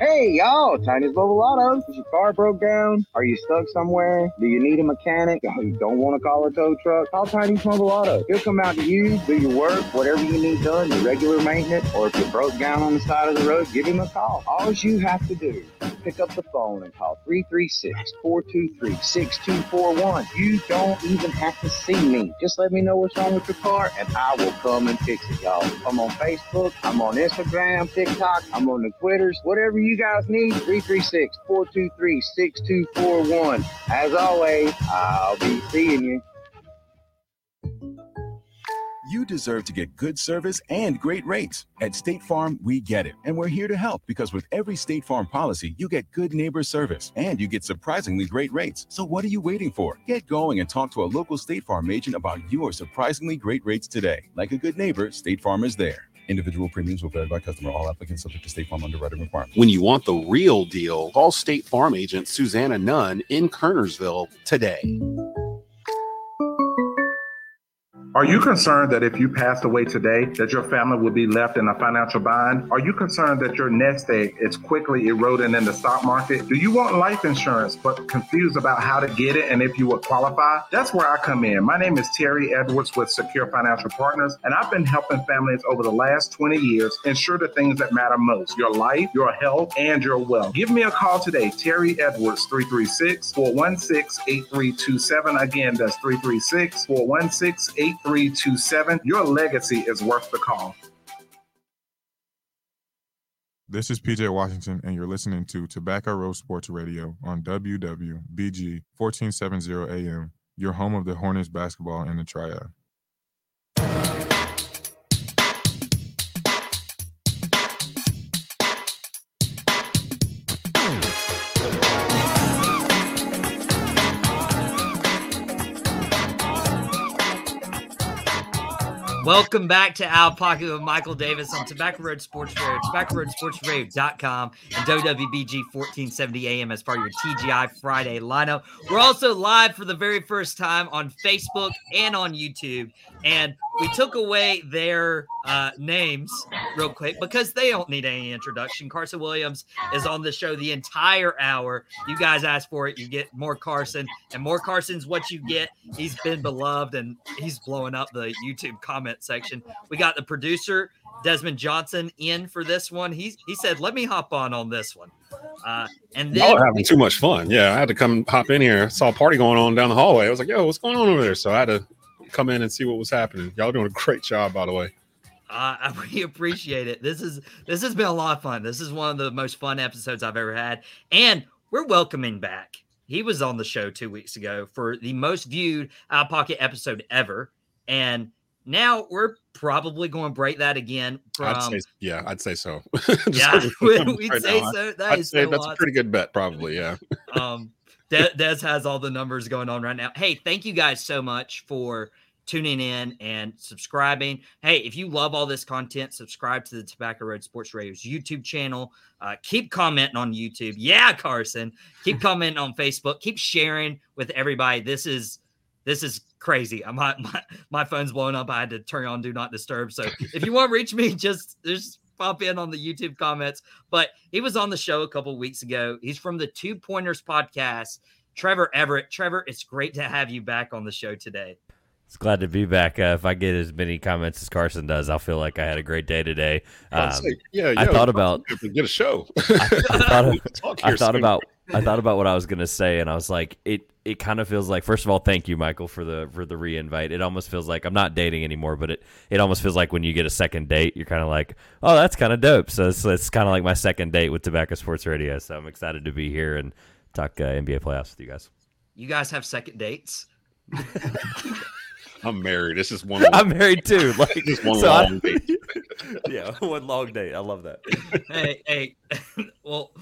Hey, y'all, Tiny's Mobile Autos. Is your car broke down? Are you stuck somewhere? Do you need a mechanic? You don't want to call a tow truck? Call Tiny's Mobile Auto. He'll come out to you, do your work, whatever you need done, your regular maintenance, or if you're broke down on the side of the road, give him a call. All you have to do is pick up the phone and call three three six, four two three, six two four one. You don't even have to see me. Just let me know what's wrong with your car, and I will come and fix it, y'all. I'm on Facebook. I'm on Instagram, TikTok. I'm on the Twitters. Whatever you guys need, three three six, four two three, six two four one. As always, I'll be seeing you. You deserve to get good service and great rates. At State Farm, we get it. And we're here to help, because with every State Farm policy, you get good neighbor service and you get surprisingly great rates. So what are you waiting for? Get going and talk to a local State Farm agent about your surprisingly great rates today. Like a good neighbor, State Farm is there. Individual premiums will vary by customer. All applicants subject to State Farm underwriting requirements. When you want the real deal, call State Farm agent Susanna Nunn in Kernersville today. Are you concerned that if you passed away today, that your family will be left in a financial bind? Are you concerned that your nest egg is quickly eroding in the stock market? Do you want life insurance, but confused about how to get it and if you would qualify? That's where I come in. My name is Terry Edwards with Secure Financial Partners, and I've been helping families over the last twenty years insure the things that matter most, your life, your health, and your wealth. Give me a call today, Terry Edwards, three three six, four one six, eight three two seven. Again, that's three three six, four one six, eight three two seven. three two seven. Your legacy is worth the call. This is P J Washington, and you're listening to Tobacco Road Sports Radio on W W B G fourteen seventy A M, your home of the Hornets basketball and the Triad. Welcome back to Out of Pocket with Michael Davis on Tobacco Road Sports Radio, Tobacco Road Sports Radio dot com, and W W B G fourteen seventy A M as part of your T G I Friday lineup. We're also live for the very first time on Facebook and on YouTube, and we took away their uh, names real quick because they don't need any introduction. Carson Williams is on the show the entire hour. You guys asked for it. You get more Carson, and more Carson's what you get. He's been beloved, and he's blowing up the YouTube comment section. We got the producer Desmond Johnson in for this one. He he said, "Let me hop on on this one." Uh, and then having we, too much fun. Yeah, I had to come hop in here. Saw a party going on down the hallway. I was like, "Yo, what's going on over there?" So I had to come in and see what was happening. Y'all doing a great job, by the way. Uh, we appreciate it. This is this has been a lot of fun. This is one of the most fun episodes I've ever had, and we're welcoming back. He was on the show two weeks ago for the most viewed Out of Pocket episode ever, and now we're probably going to break that again. From, I'd say, yeah, I'd say so. yeah, we'd, we'd right say now. so. That I'd is say so that's awesome. A pretty good bet, probably. Yeah. um, Des, Des has all the numbers going on right now. Hey, thank you guys so much for tuning in and subscribing. Hey, if you love all this content, subscribe to the Tobacco Road Sports Radio's YouTube channel. Uh, keep commenting on YouTube. Yeah, Carson. Keep commenting on Facebook. Keep sharing with everybody. This is this is. Crazy. I'm my, my my phone's blowing up. I had to turn on do not disturb. So if you want to reach me, just just pop in on the YouTube comments. But he was on the show a couple of weeks ago. He's from the Two Pointers podcast. Trevor Everett. Trevor, it's great to have you back on the show today. It's glad to be back. Uh, if I get as many comments as Carson does, I'll feel like I had a great day today. Um, like, yeah, yeah, I thought about get a show. I, I thought, I thought, I thought about. I thought about what I was going to say, and I was like, it it kind of feels like, first of all, thank you, Michael, for the for the re-invite. It almost feels like I'm not dating anymore, but it, it almost feels like when you get a second date, you're kind of like, oh, that's kind of dope. So it's, it's kind of like my second date with Tobacco Sports Radio, so I'm excited to be here and talk uh, N B A playoffs with you guys. You guys have second dates? I'm married. This is one. Long- I'm married too. Like just one so long I, date. Yeah, one long date. I love that. Hey, hey. Well,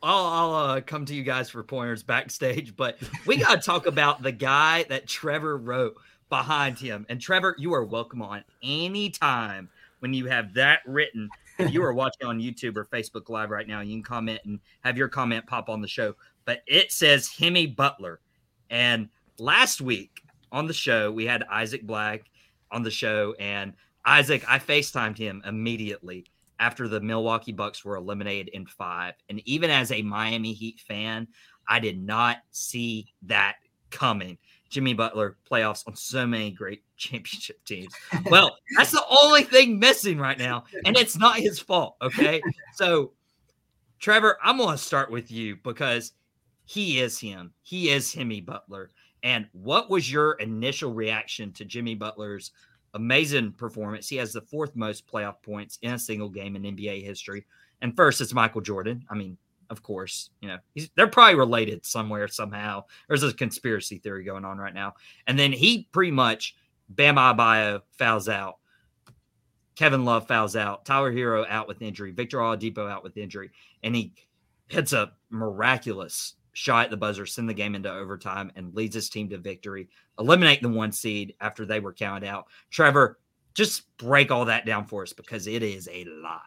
I'll, I'll uh, come to you guys for pointers backstage, but we got to talk about the guy that Trevor wrote behind him. And Trevor, you are welcome on anytime when you have that written. If you are watching on YouTube or Facebook Live right now, you can comment and have your comment pop on the show. But it says Hemi Butler, and last week on the show, we had Isaac Black on the show, and Isaac, I FaceTimed him immediately after the Milwaukee Bucks were eliminated in five. And even as a Miami Heat fan, I did not see that coming. Jimmy Butler playoffs on so many great championship teams. Well, that's the only thing missing right now, and it's not his fault, okay? So, Trevor, I'm going to start with you because he is him. He is Jimmy Butler. And what was your initial reaction to Jimmy Butler's amazing performance? He has the fourth most playoff points in a single game in N B A history. And first, it's Michael Jordan. I mean, of course, you know, he's, they're probably related somewhere, somehow. There's a conspiracy theory going on right now. And then he pretty much, Bam Adebayo fouls out. Kevin Love fouls out. Tyler Hero out with injury. Victor Oladipo out with injury. And he hits a miraculous shot at the buzzer, send the game into overtime, and leads his team to victory. Eliminate the one seed after they were counted out. Trevor, just break all that down for us because it is a lot.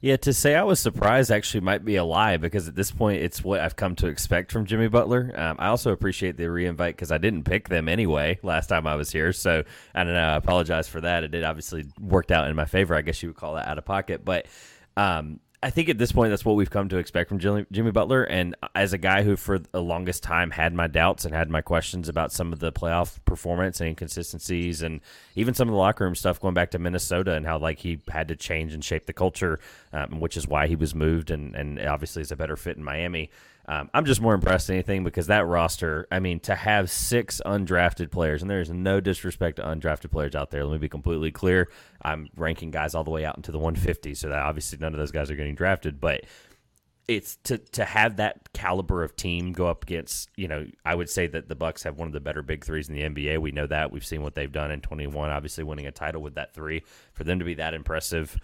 Yeah, to say I was surprised actually might be a lie because at this point it's what I've come to expect from Jimmy Butler. Um, I also appreciate the reinvite because I didn't pick them anyway last time I was here. So I don't know. I apologize for that. It obviously worked out in my favor. I guess you would call that out of pocket. But um, I think at this point that's what we've come to expect from Jimmy, Jimmy Butler. And as a guy who for the longest time had my doubts and had my questions about some of the playoff performance and inconsistencies and even some of the locker room stuff going back to Minnesota and how like he had to change and shape the culture, um, which is why he was moved and, and obviously is a better fit in Miami. Um, I'm just more impressed than anything because that roster, I mean, to have six undrafted players, and there's no disrespect to undrafted players out there. Let me be completely clear. I'm ranking guys all the way out into the one fifty, so that obviously none of those guys are getting drafted. But it's to to have that caliber of team go up against, you know, I would say that the Bucks have one of the better big threes in the N B A. We know that. We've seen what they've done in twenty-one, obviously winning a title with that three. For them to be that impressive,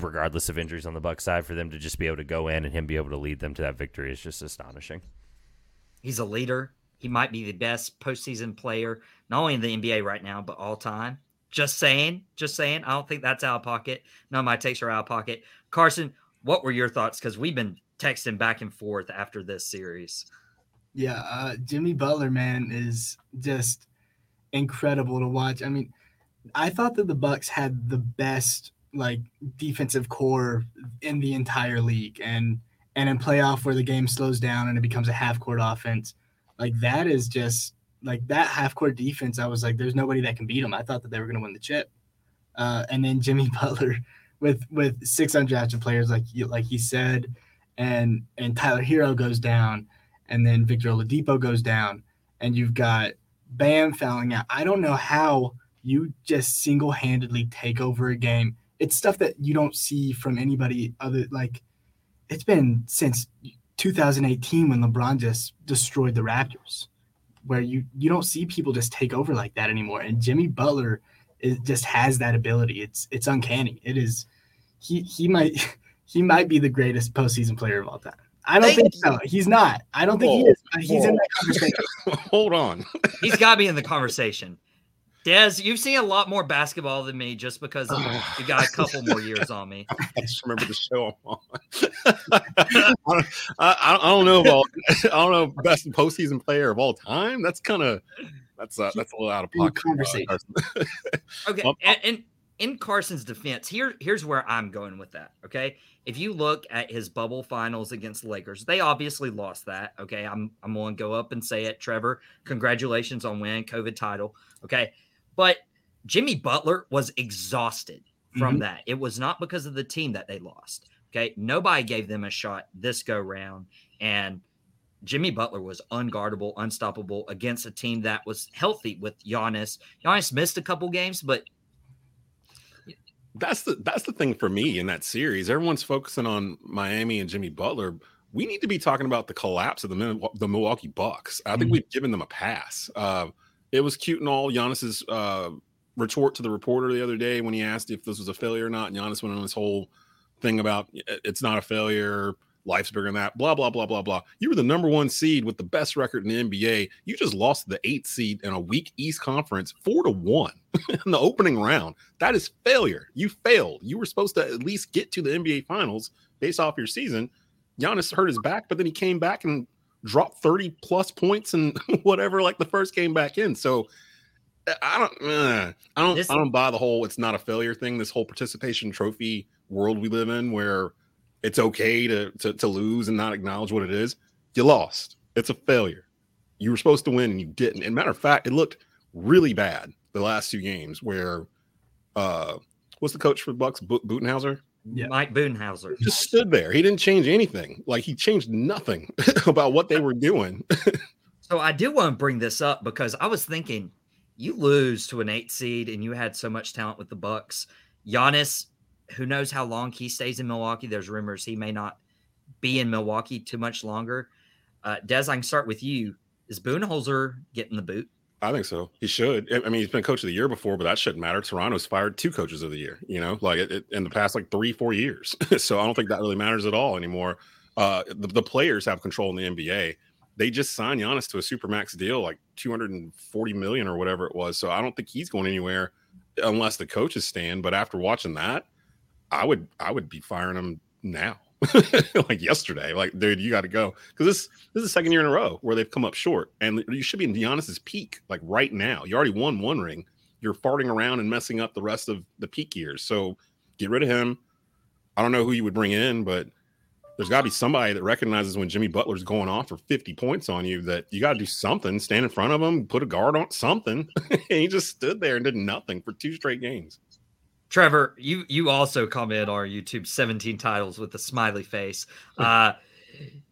regardless of injuries on the Bucks side, for them to just be able to go in and him be able to lead them to that victory is just astonishing. He's a leader. He might be the best postseason player, not only in the N B A right now, but all time. Just saying, just saying. I don't think that's out of pocket. None of my takes are out of pocket. Carson, what were your thoughts? Because we've been texting back and forth after this series. Yeah, uh, Jimmy Butler, man, is just incredible to watch. I mean, I thought that the Bucks had the best like defensive core in the entire league, and and in playoff where the game slows down and it becomes a half court offense, like that is just like that half court defense. I was like, there's nobody that can beat them. I thought that they were going to win the chip. Uh, and then Jimmy Butler with, with six undrafted players, like, like he said, and, and Tyler Hero goes down, and then Victor Oladipo goes down, and you've got Bam fouling out. I don't know how you just single-handedly take over a game. It's stuff that you don't see from anybody other. Like, it's been since two thousand eighteen when LeBron just destroyed the Raptors, where you, you don't see people just take over like that anymore. And Jimmy Butler is, just has that ability. It's it's uncanny. It is. He he might he might be the greatest postseason player of all time. I don't Thank think so. He's not. I don't think oh, he is. He's oh. in that conversation. Hold on. He's got to be in the conversation. Des, you've seen a lot more basketball than me just because of, oh. you got a couple more years on me. I just remember the show I'm on. I, don't, I, I don't know about I don't know best postseason player of all time. That's kind of that's uh, that's a little out of pocket conversation. Uh, okay, um, and, and in Carson's defense, here here's where I'm going with that. Okay, if you look at his bubble finals against the Lakers, they obviously lost that. Okay, I'm I'm going to go up and say it, Trevor. Congratulations on winning COVID title. Okay. But Jimmy Butler was exhausted from mm-hmm. that. It was not because of the team that they lost. Okay. Nobody gave them a shot this go round. And Jimmy Butler was unguardable, unstoppable against a team that was healthy with Giannis. Giannis missed a couple games, but that's the that's the thing for me in that series. Everyone's focusing on Miami and Jimmy Butler. We need to be talking about the collapse of the, the Milwaukee Bucks. I think mm-hmm. we've given them a pass. Uh, It was cute and all. Giannis's uh, retort to the reporter the other day when he asked if this was a failure or not, and Giannis went on this whole thing about it's not a failure, life's bigger than that, blah, blah, blah, blah, blah. You were the number one seed with the best record in the N B A. You just lost the eighth seed in a weak East Conference four to one in the opening round. That is failure. You failed. You were supposed to at least get to the N B A Finals based off your season. Giannis hurt his back, but then he came back and dropped thirty plus points and whatever, like the first game back in. So I don't, uh, I don't, this, I don't buy the whole "it's not a failure" thing. This whole participation trophy world we live in, where it's okay to to, to lose and not acknowledge what it is. You lost. It's a failure. You were supposed to win and you didn't. And matter of fact, it looked really bad the last two games. Where, uh, what's the coach for the Bucks? Bo- Budenhauser. Yeah. Mike Budenhauser just stood there. He didn't change anything. Like he changed nothing about what they were doing. So I do want to bring this up because I was thinking. You lose to an eight seed, and you had so much talent with the Bucks. Giannis, who knows how long he stays in Milwaukee? There's rumors he may not be in Milwaukee too much longer. Uh, Des, I can start with you. Is Budenholzer getting the boot? I think so. He should. I mean, he's been coach of the year before, but that shouldn't matter. Toronto's fired two coaches of the year, you know, like it, it, in the past like three, four years. So I don't think that really matters at all anymore. Uh, the, the players have control in the N B A. They just signed Giannis to a supermax deal, like two hundred forty million or whatever it was. So I don't think he's going anywhere unless the coaches stand. But after watching that, I would I would be firing him now, like yesterday. Like, dude, you got to go because this this is the second year in a row where they've come up short, and you should be in Giannis's peak, like right now. You already won one ring. You're farting around and messing up the rest of the peak years. So get rid of him. I don't know who you would bring in, but. There's got to be somebody that recognizes when Jimmy Butler's going off for fifty points on you that you got to do something, stand in front of him, put a guard on something. And he just stood there and did nothing for two straight games. Trevor, you you also commented on our YouTube seventeen titles with a smiley face. Uh,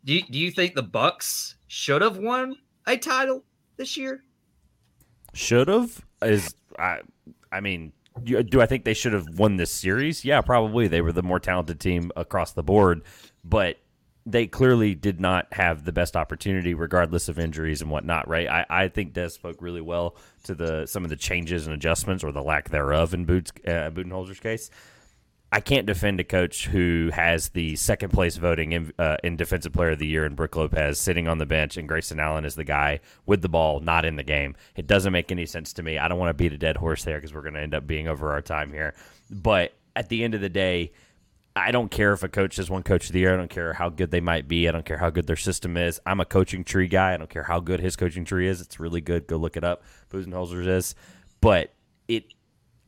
do, do you think the Bucks should have won a title this year? Should have? Is I, I mean, do I think they should have won this series? Yeah, probably. They were the more talented team across the board. But they clearly did not have the best opportunity, regardless of injuries and whatnot, right? I, I think Des spoke really well to the some of the changes and adjustments, or the lack thereof, in Boots, uh, Budenholzer's case. I can't defend a coach who has the second place voting in, uh, in Defensive Player of the Year in Brook Lopez sitting on the bench, and Grayson Allen is the guy with the ball, not in the game. It doesn't make any sense to me. I don't want to beat a dead horse there because we're going to end up being over our time here. But at the end of the day, I don't care if a coach is one coach of the year. I don't care how good they might be. I don't care how good their system is. I'm a coaching tree guy. I don't care how good his coaching tree is. It's really good. Go look it up. Budenholzer's is. But it,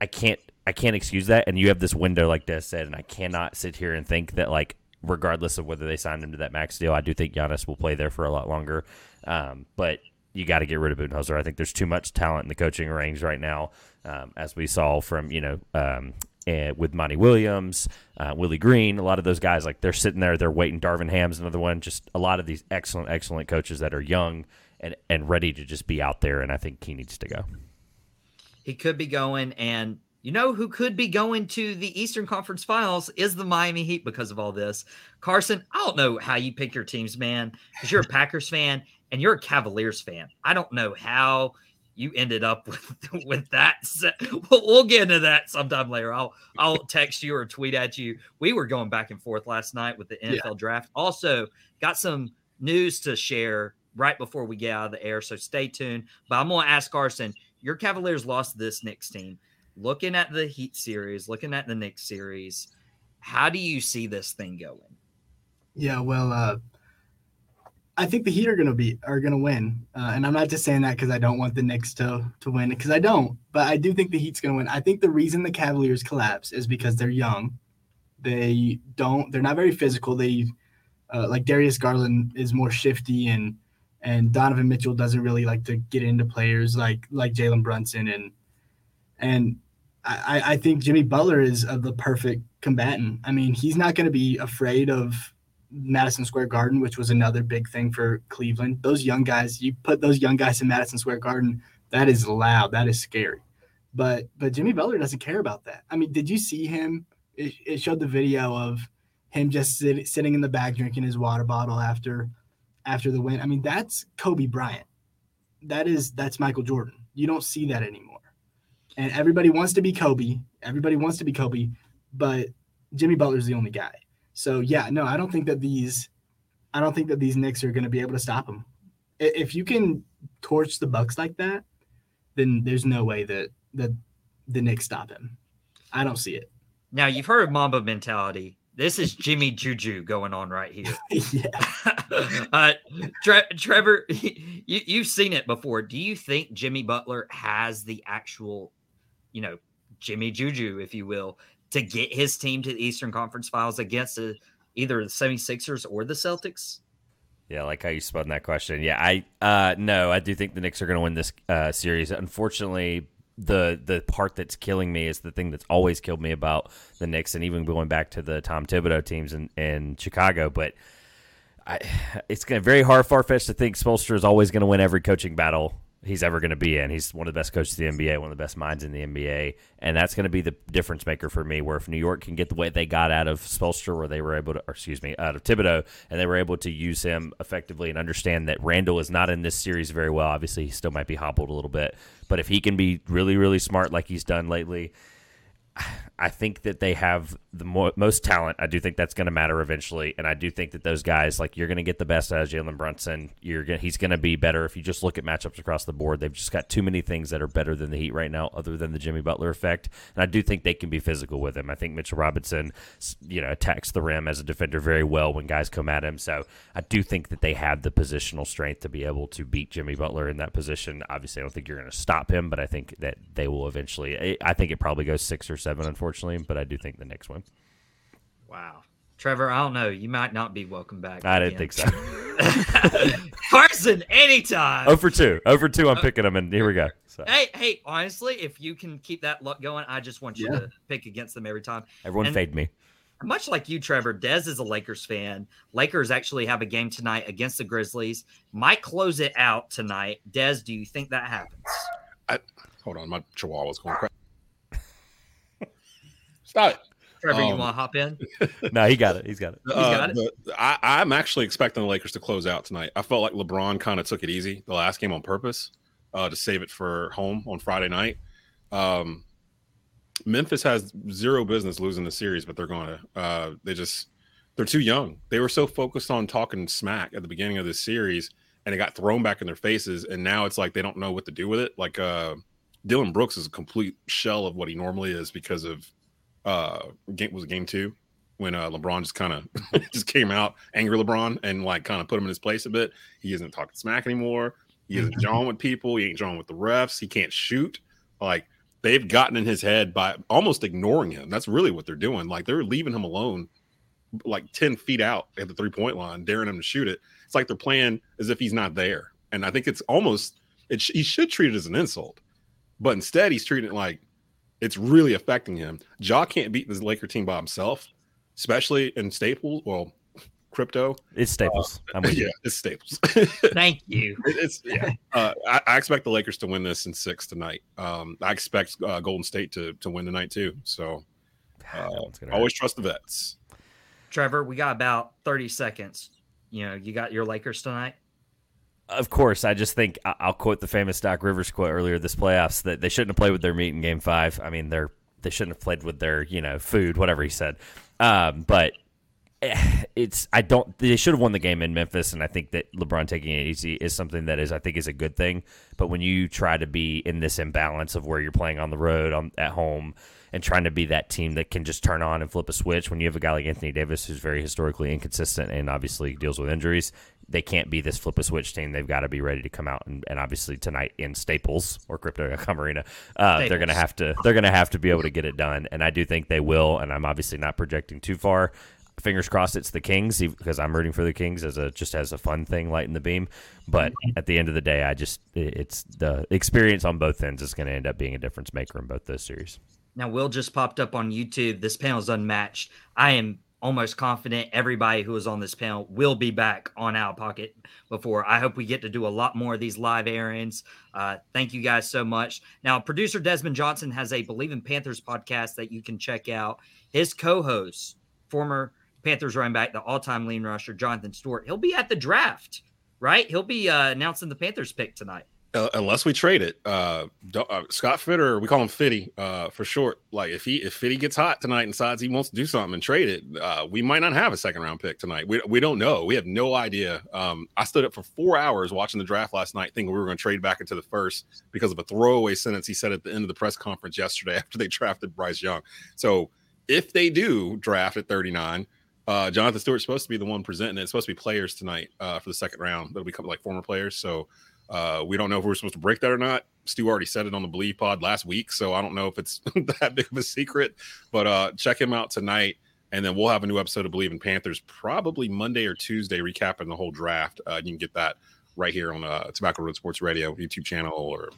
I can't I can't excuse that. And you have this window, like Des said, and I cannot sit here and think that, like, regardless of whether they signed him to that max deal, I do think Giannis will play there for a lot longer. Um, but you got to get rid of Budenholzer. I think there's too much talent in the coaching range right now, um, as we saw from, you know, um, And with Monty Williams, uh, Willie Green, a lot of those guys, like they're sitting there, they're waiting. Darvin Ham's another one. Just a lot of these excellent, excellent coaches that are young and, and ready to just be out there. And I think he needs to go. He could be going. And you know who could be going to the Eastern Conference Finals is the Miami Heat because of all this. Carson, I don't know how you pick your teams, man, because you're a Packers fan and you're a Cavaliers fan. I don't know how you ended up with, with that. We'll get into that sometime later. I'll I'll text you or tweet at you. We were going back and forth last night with the N F L yeah. draft. Also, got some news to share right before we get out of the air, so stay tuned. But I'm going to ask Carson, your Cavaliers lost this Knicks team. Looking at the Heat series, looking at the Knicks series, how do you see this thing going? Yeah, well, uh, I think the Heat are gonna be are gonna win, uh, and I'm not just saying that because I don't want the Knicks to to win, because I don't. But I do think the Heat's gonna win. I think the reason the Cavaliers collapse is because they're young, they don't, they're not very physical. They uh, like Darius Garland is more shifty, and and Donovan Mitchell doesn't really like to get into players like like Jalen Brunson, and and I, I think Jimmy Butler is uh, the perfect combatant. I mean, he's not gonna be afraid of Madison Square Garden, which was another big thing for Cleveland. Those young guys, you put those young guys in Madison Square Garden, that is loud, that is scary. But but Jimmy Butler doesn't care about that. I mean, did you see him? It, it showed the video of him just sit, sitting in the back drinking his water bottle after after the win. I mean, that's Kobe Bryant. That is that's Michael Jordan. You don't see that anymore. And everybody wants to be Kobe. Everybody wants to be Kobe, but Jimmy Butler's the only guy. So, yeah, no, I don't think that these I don't think that these Knicks are going to be able to stop them. If you can torch the Bucks like that, then there's no way that, that the Knicks stop him. I don't see it. Now, you've heard of Mamba mentality. This is Jimmy Juju going on right here. Yeah. uh, Tre- Trevor, you, you've seen it before. Do you think Jimmy Butler has the actual, you know, Jimmy Juju, if you will, to get his team to the Eastern Conference Finals against the, either the 76ers or the Celtics? Yeah, I like how you spun that question. Yeah, I uh, no, I do think the Knicks are going to win this uh, series. Unfortunately, the the part that's killing me is the thing that's always killed me about the Knicks, and even going back to the Tom Thibodeau teams in, in Chicago. But I, it's gonna, very hard, far-fetched to think Spoelstra is always going to win every coaching battle he's ever going to be in. He's one of the best coaches in the N B A, one of the best minds in the N B A, and that's going to be the difference maker for me, where if New York can get the way they got out of Spoelstra, where they were able to, or excuse me, out of Thibodeau, and they were able to use him effectively and understand that Randall is not in this series very well. Obviously, he still might be hobbled a little bit, but if he can be really, really smart like he's done lately, I think that they have the mo- most talent. I do think that's going to matter eventually, and I do think that those guys, like, you're going to get the best out of Jalen Brunson. You're gonna, he's going to be better if you just look at matchups across the board. They've just got too many things that are better than the Heat right now, other than the Jimmy Butler effect, and I do think they can be physical with him. I think Mitchell Robinson, you know, attacks the rim as a defender very well when guys come at him, so I do think that they have the positional strength to be able to beat Jimmy Butler in that position. Obviously, I don't think you're going to stop him, but I think that they will eventually. I think it probably goes six or seven, unfortunately, but I do think the next one. Wow. Trevor, I don't know. You might not be welcome back. I again. didn't think so. Carson, anytime. oh for two oh for two I'm oh. picking them, and here we go. So. Hey, hey, honestly, if you can keep that luck going, I just want you yeah. to pick against them every time. Everyone and fade me. Much like you, Trevor, Dez is a Lakers fan. Lakers actually have a game tonight against the Grizzlies. Might close it out tonight. Dez, do you think that happens? I, hold on. My chihuahua's going crazy. Stop it. Trevor, um, you want to hop in? No, he got it. He's got it. He's got uh, it. The, I, I'm actually expecting the Lakers to close out tonight. I felt like LeBron kind of took it easy the last game on purpose uh, to save it for home on Friday night. Um, Memphis has zero business losing the series, but they're going to. Uh, they just – they're too young. They were so focused on talking smack at the beginning of this series, and it got thrown back in their faces, and now it's like they don't know what to do with it. Like uh, Dylan Brooks is a complete shell of what he normally is because of – Uh, game was game two when uh, LeBron just kind of just came out, angry LeBron, and like kind of put him in his place a bit. He isn't talking smack anymore. He isn't jawing with people. He ain't jawing with the refs. He can't shoot. Like, they've gotten in his head by almost ignoring him. That's really what they're doing. Like, they're leaving him alone, like ten feet out at the three point line, daring him to shoot it. It's like they're playing as if he's not there. And I think it's almost it. Sh- he should treat it as an insult, but instead he's treating it like it's really affecting him. Ja can't beat this Laker team by himself, especially in Staples. Well, crypto. It's Staples. Uh, I'm with yeah, you. it's Staples. Thank you. It's yeah. Uh, I, I expect the Lakers to win this in six tonight. Um, I expect uh, Golden State to to win tonight too. So uh, always trust the vets. Trevor, we got about thirty seconds. You know, you got your Lakers tonight. Of course, I just think I'll quote the famous Doc Rivers quote earlier this playoffs that they shouldn't have played with their meat in Game Five. I mean, they're they shouldn't have played with their you know food, whatever he said. Um, but it's I don't they should have won the game in Memphis, and I think that LeBron taking it easy is something that is I think is a good thing. But when you try to be in this imbalance of where you're playing on the road, on at home, and trying to be that team that can just turn on and flip a switch, when you have a guy like Anthony Davis who's very historically inconsistent and obviously deals with injuries, they can't be this flip-a-switch team. They've got to be ready to come out, and, and obviously tonight in Staples or Crypto.com Arena, uh, they're gonna have to they're gonna have to be able to get it done. And I do think they will. And I'm obviously not projecting too far. Fingers crossed it's the Kings, because I'm rooting for the Kings as a just as a fun thing, lighting the beam. But at the end of the day, I just it's the experience on both ends is going to end up being a difference maker in both those series. Now, Will just popped up on YouTube. This panel's unmatched. I am almost confident everybody who is on this panel will be back on Out of Pocket before. I hope we get to do a lot more of these live errands. Uh, thank you guys so much. Now, producer Desmond Johnson has a Believe in Panthers podcast that you can check out. His co-host, former Panthers running back, the all-time leading rusher, Jonathan Stewart, he'll be at the draft, right? He'll be uh, announcing the Panthers pick tonight. Uh, unless we trade it, uh, uh, Scott Fitter, we call him Fitty uh, for short. Like if he if Fitty gets hot tonight and decides he wants to do something and trade it, uh, we might not have a second round pick tonight. We we don't know. We have no idea. Um, I stood up for four hours watching the draft last night, thinking we were going to trade back into the first because of a throwaway sentence he said at the end of the press conference yesterday after they drafted Bryce Young. So if they do draft at thirty-nine, uh, Jonathan Stewart's supposed to be the one presenting it. It's supposed to be players tonight uh, for the second round. That'll be like former players. So uh, we don't know if we're supposed to break that or not. Stu already said it on the Believe pod last week, so I don't know if it's that big of a secret. But uh, check him out tonight, and then we'll have a new episode of Believe in Panthers probably Monday or Tuesday recapping the whole draft. Uh, you can get that right here on uh, Tobacco Road Sports Radio YouTube channel or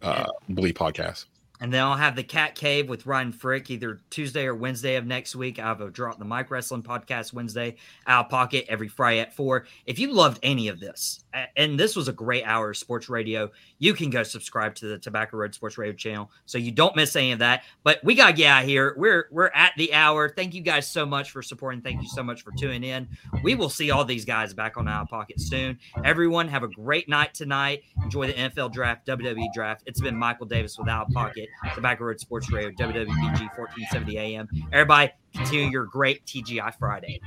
uh, Believe podcast. And then I'll have the Cat Cave with Ryan Frick either Tuesday or Wednesday of next week. I have a Drop the Mic Wrestling podcast Wednesday, Out of Pocket every Friday at four. If you loved any of this, and this was a great hour of sports radio, you can go subscribe to the Tobacco Road Sports Radio channel so you don't miss any of that. But we got to get out of here. We're, we're at the hour. Thank you guys so much for supporting. Thank you so much for tuning in. We will see all these guys back on Out of Pocket soon. Everyone, have a great night tonight. Enjoy the N F L draft, W W E draft. It's been Michael Davis with Out of Pocket. Tobacco Road Sports Radio, W W B G fourteen seventy A M. Everybody, continue your great T G I Friday.